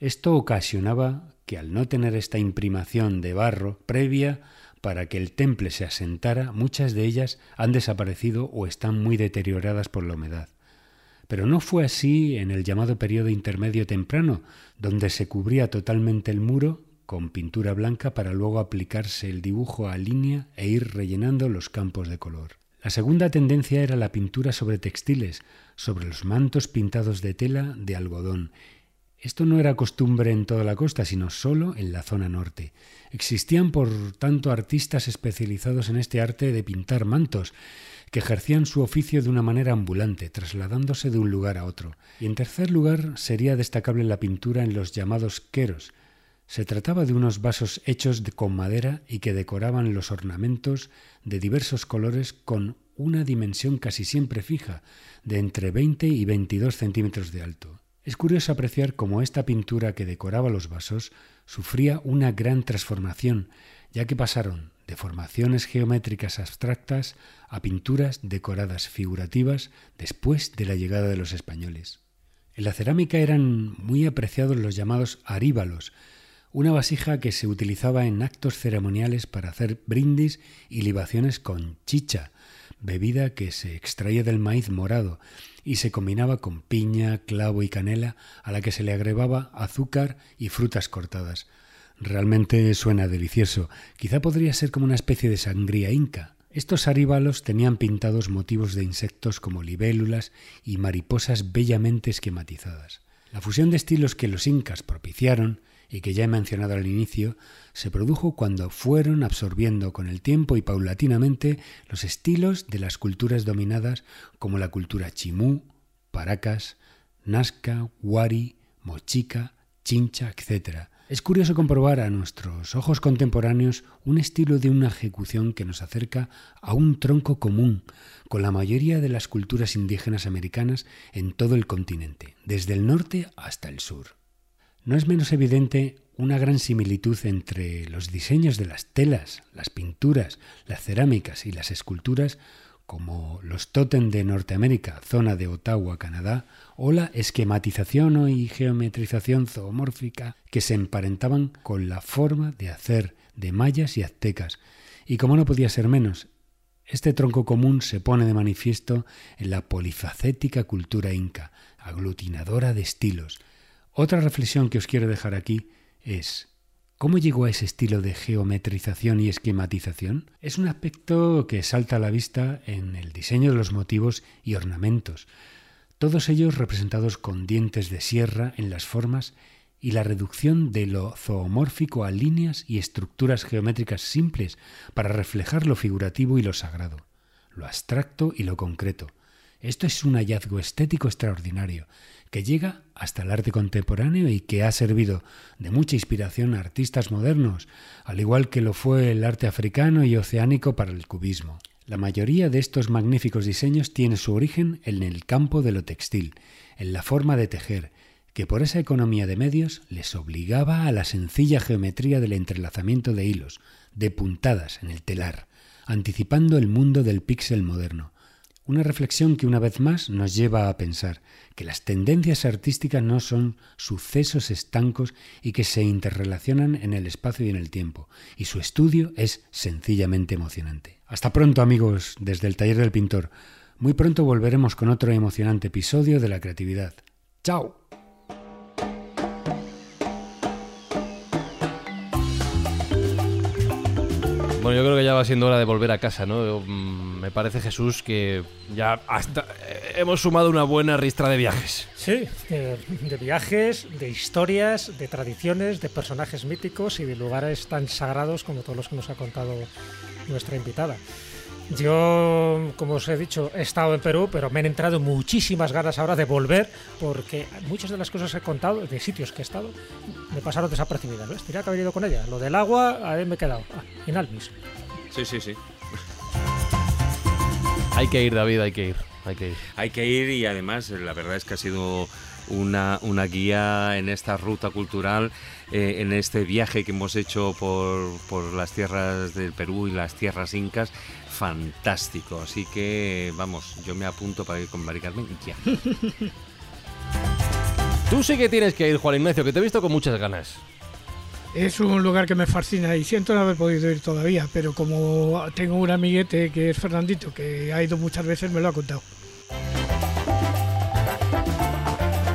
Esto ocasionaba que, al no tener esta imprimación de barro previa para que el temple se asentara, muchas de ellas han desaparecido o están muy deterioradas por la humedad. Pero no fue así en el llamado periodo Intermedio Temprano, donde se cubría totalmente el muro con pintura blanca para luego aplicarse el dibujo a línea e ir rellenando los campos de color. La segunda tendencia era la pintura sobre textiles, sobre los mantos pintados de tela de algodón. Esto no era costumbre en toda la costa, sino solo en la zona norte. Existían, por tanto, artistas especializados en este arte de pintar mantos, que ejercían su oficio de una manera ambulante, trasladándose de un lugar a otro. Y en tercer lugar, sería destacable la pintura en los llamados queros. Se trataba de unos vasos hechos con madera y que decoraban los ornamentos de diversos colores con una dimensión casi siempre fija, de entre 20 y 22 centímetros de alto. Es curioso apreciar cómo esta pintura que decoraba los vasos sufría una gran transformación, ya que pasaron de formaciones geométricas abstractas a pinturas decoradas figurativas después de la llegada de los españoles. En la cerámica eran muy apreciados los llamados aríbalos, una vasija que se utilizaba en actos ceremoniales para hacer brindis y libaciones con chicha, bebida que se extraía del maíz morado y se combinaba con piña, clavo y canela, a la que se le agregaba azúcar y frutas cortadas. Realmente suena delicioso. Quizá podría ser como una especie de sangría inca. Estos aríbalos tenían pintados motivos de insectos como libélulas y mariposas bellamente esquematizadas. La fusión de estilos que los incas propiciaron y que ya he mencionado al inicio, se produjo cuando fueron absorbiendo con el tiempo y paulatinamente los estilos de las culturas dominadas como la cultura chimú, Paracas, Nazca, Huari, Mochica, Chincha, etc. Es curioso comprobar a nuestros ojos contemporáneos un estilo de una ejecución que nos acerca a un tronco común con la mayoría de las culturas indígenas americanas en todo el continente, desde el norte hasta el sur. No es menos evidente una gran similitud entre los diseños de las telas, las pinturas, las cerámicas y las esculturas, como los tótem de Norteamérica, zona de Ottawa, Canadá, o la esquematización y geometrización zoomórfica que se emparentaban con la forma de hacer de mayas y aztecas. Y como no podía ser menos, este tronco común se pone de manifiesto en la polifacética cultura inca, aglutinadora de estilos. Otra reflexión que os quiero dejar aquí es: ¿cómo llegó a ese estilo de geometrización y esquematización? Es un aspecto que salta a la vista en el diseño de los motivos y ornamentos, todos ellos representados con dientes de sierra en las formas y la reducción de lo zoomórfico a líneas y estructuras geométricas simples para reflejar lo figurativo y lo sagrado, lo abstracto y lo concreto. Esto es un hallazgo estético extraordinario que llega hasta el arte contemporáneo y que ha servido de mucha inspiración a artistas modernos, al igual que lo fue el arte africano y oceánico para el cubismo. La mayoría de estos magníficos diseños tiene su origen en el campo de lo textil, en la forma de tejer, que por esa economía de medios les obligaba a la sencilla geometría del entrelazamiento de hilos, de puntadas en el telar, anticipando el mundo del píxel moderno. Una reflexión que una vez más nos lleva a pensar que las tendencias artísticas no son sucesos estancos y que se interrelacionan en el espacio y en el tiempo, y su estudio es sencillamente emocionante. Hasta pronto, amigos, desde el taller del pintor. Muy pronto volveremos con otro emocionante episodio de la creatividad. ¡Chao! Bueno, yo creo que ya va siendo hora de volver a casa, ¿no? Me parece, Jesús, que ya hasta hemos sumado una buena ristra de viajes. Sí, de viajes, de historias, de tradiciones, de personajes míticos y de lugares tan sagrados como todos los que nos ha contado nuestra invitada. Yo, como os he dicho, he estado en Perú, pero me han entrado muchísimas ganas ahora de volver, porque muchas de las cosas que he contado, de sitios que he estado, me pasaron desapercibidas. ¿Ves? Tendría que haber ido con ella. Lo del agua, ahí me he quedado. En Alvis. Sí, sí, sí. Hay que ir, David, hay que ir. Hay que ir y además, la verdad es que ha sido una guía en esta ruta cultural, en este viaje que hemos hecho por las tierras del Perú y las tierras incas. Fantástico, así que vamos, yo me apunto para ir con Mari Carmen y ya. Tú sí que tienes que ir, Juan Ignacio, que te he visto con muchas ganas. Es un lugar que me fascina y siento no haber podido ir todavía, pero como tengo un amiguete que es Fernandito, que ha ido muchas veces, me lo ha contado.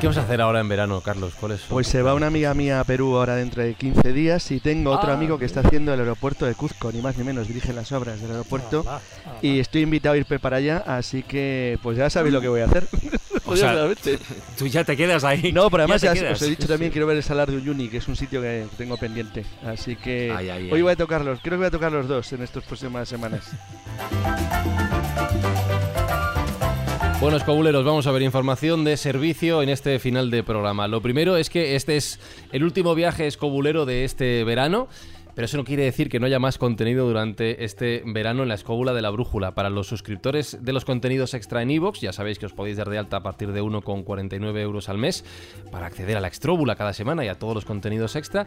¿Qué vas a hacer ahora en verano, Carlos? ¿Cuál es? Pues se va una amiga mía a Perú ahora dentro de 15 días y tengo otro amigo que está haciendo el aeropuerto de Cuzco, ni más ni menos, dirige las obras del aeropuerto y estoy invitado a ir para allá, así que pues ya sabéis lo que voy a hacer. O sea, tú ya te quedas ahí. No, pero además ya os he dicho también, quiero ver el Salar de Uyuni, que es un sitio que tengo pendiente, así que hoy voy a tocarlos, creo que voy a tocar los dos en estas próximas semanas. Bueno, escobuleros, vamos a ver información de servicio en este final de programa. Lo primero es que este es el último viaje escobulero de este verano, pero eso no quiere decir que no haya más contenido durante este verano en la escóbula de la brújula. Para los suscriptores de los contenidos extra en iVoox, ya sabéis que os podéis dar de alta a partir de 1,49 € al mes para acceder a la extróbula cada semana y a todos los contenidos extra.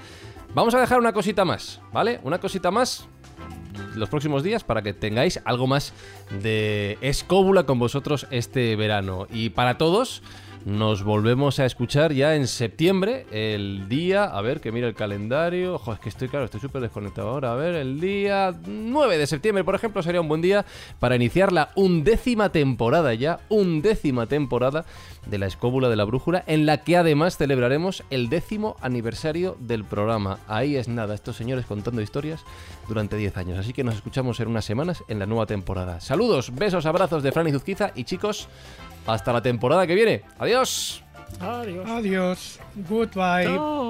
Vamos a dejar una cosita más, ¿vale? Una cosita más los próximos días para que tengáis algo más de escóbula con vosotros este verano. Y para todos, nos volvemos a escuchar ya en septiembre, el día, a ver, que mira el calendario. Ojo, es que estoy, claro, estoy súper desconectado ahora. A ver, el día 9 de septiembre, por ejemplo, sería un buen día para iniciar la 11ª temporada ya, 11ª temporada de la escóbula de la brújula, en la que además celebraremos el 10º aniversario del programa. Ahí es nada, estos señores contando historias durante 10 años. Así que nos escuchamos en unas semanas en la nueva temporada. Saludos, besos, abrazos de Fran Izuzquiza y chicos, hasta la temporada que viene. Adiós. Adiós. Goodbye. Chao.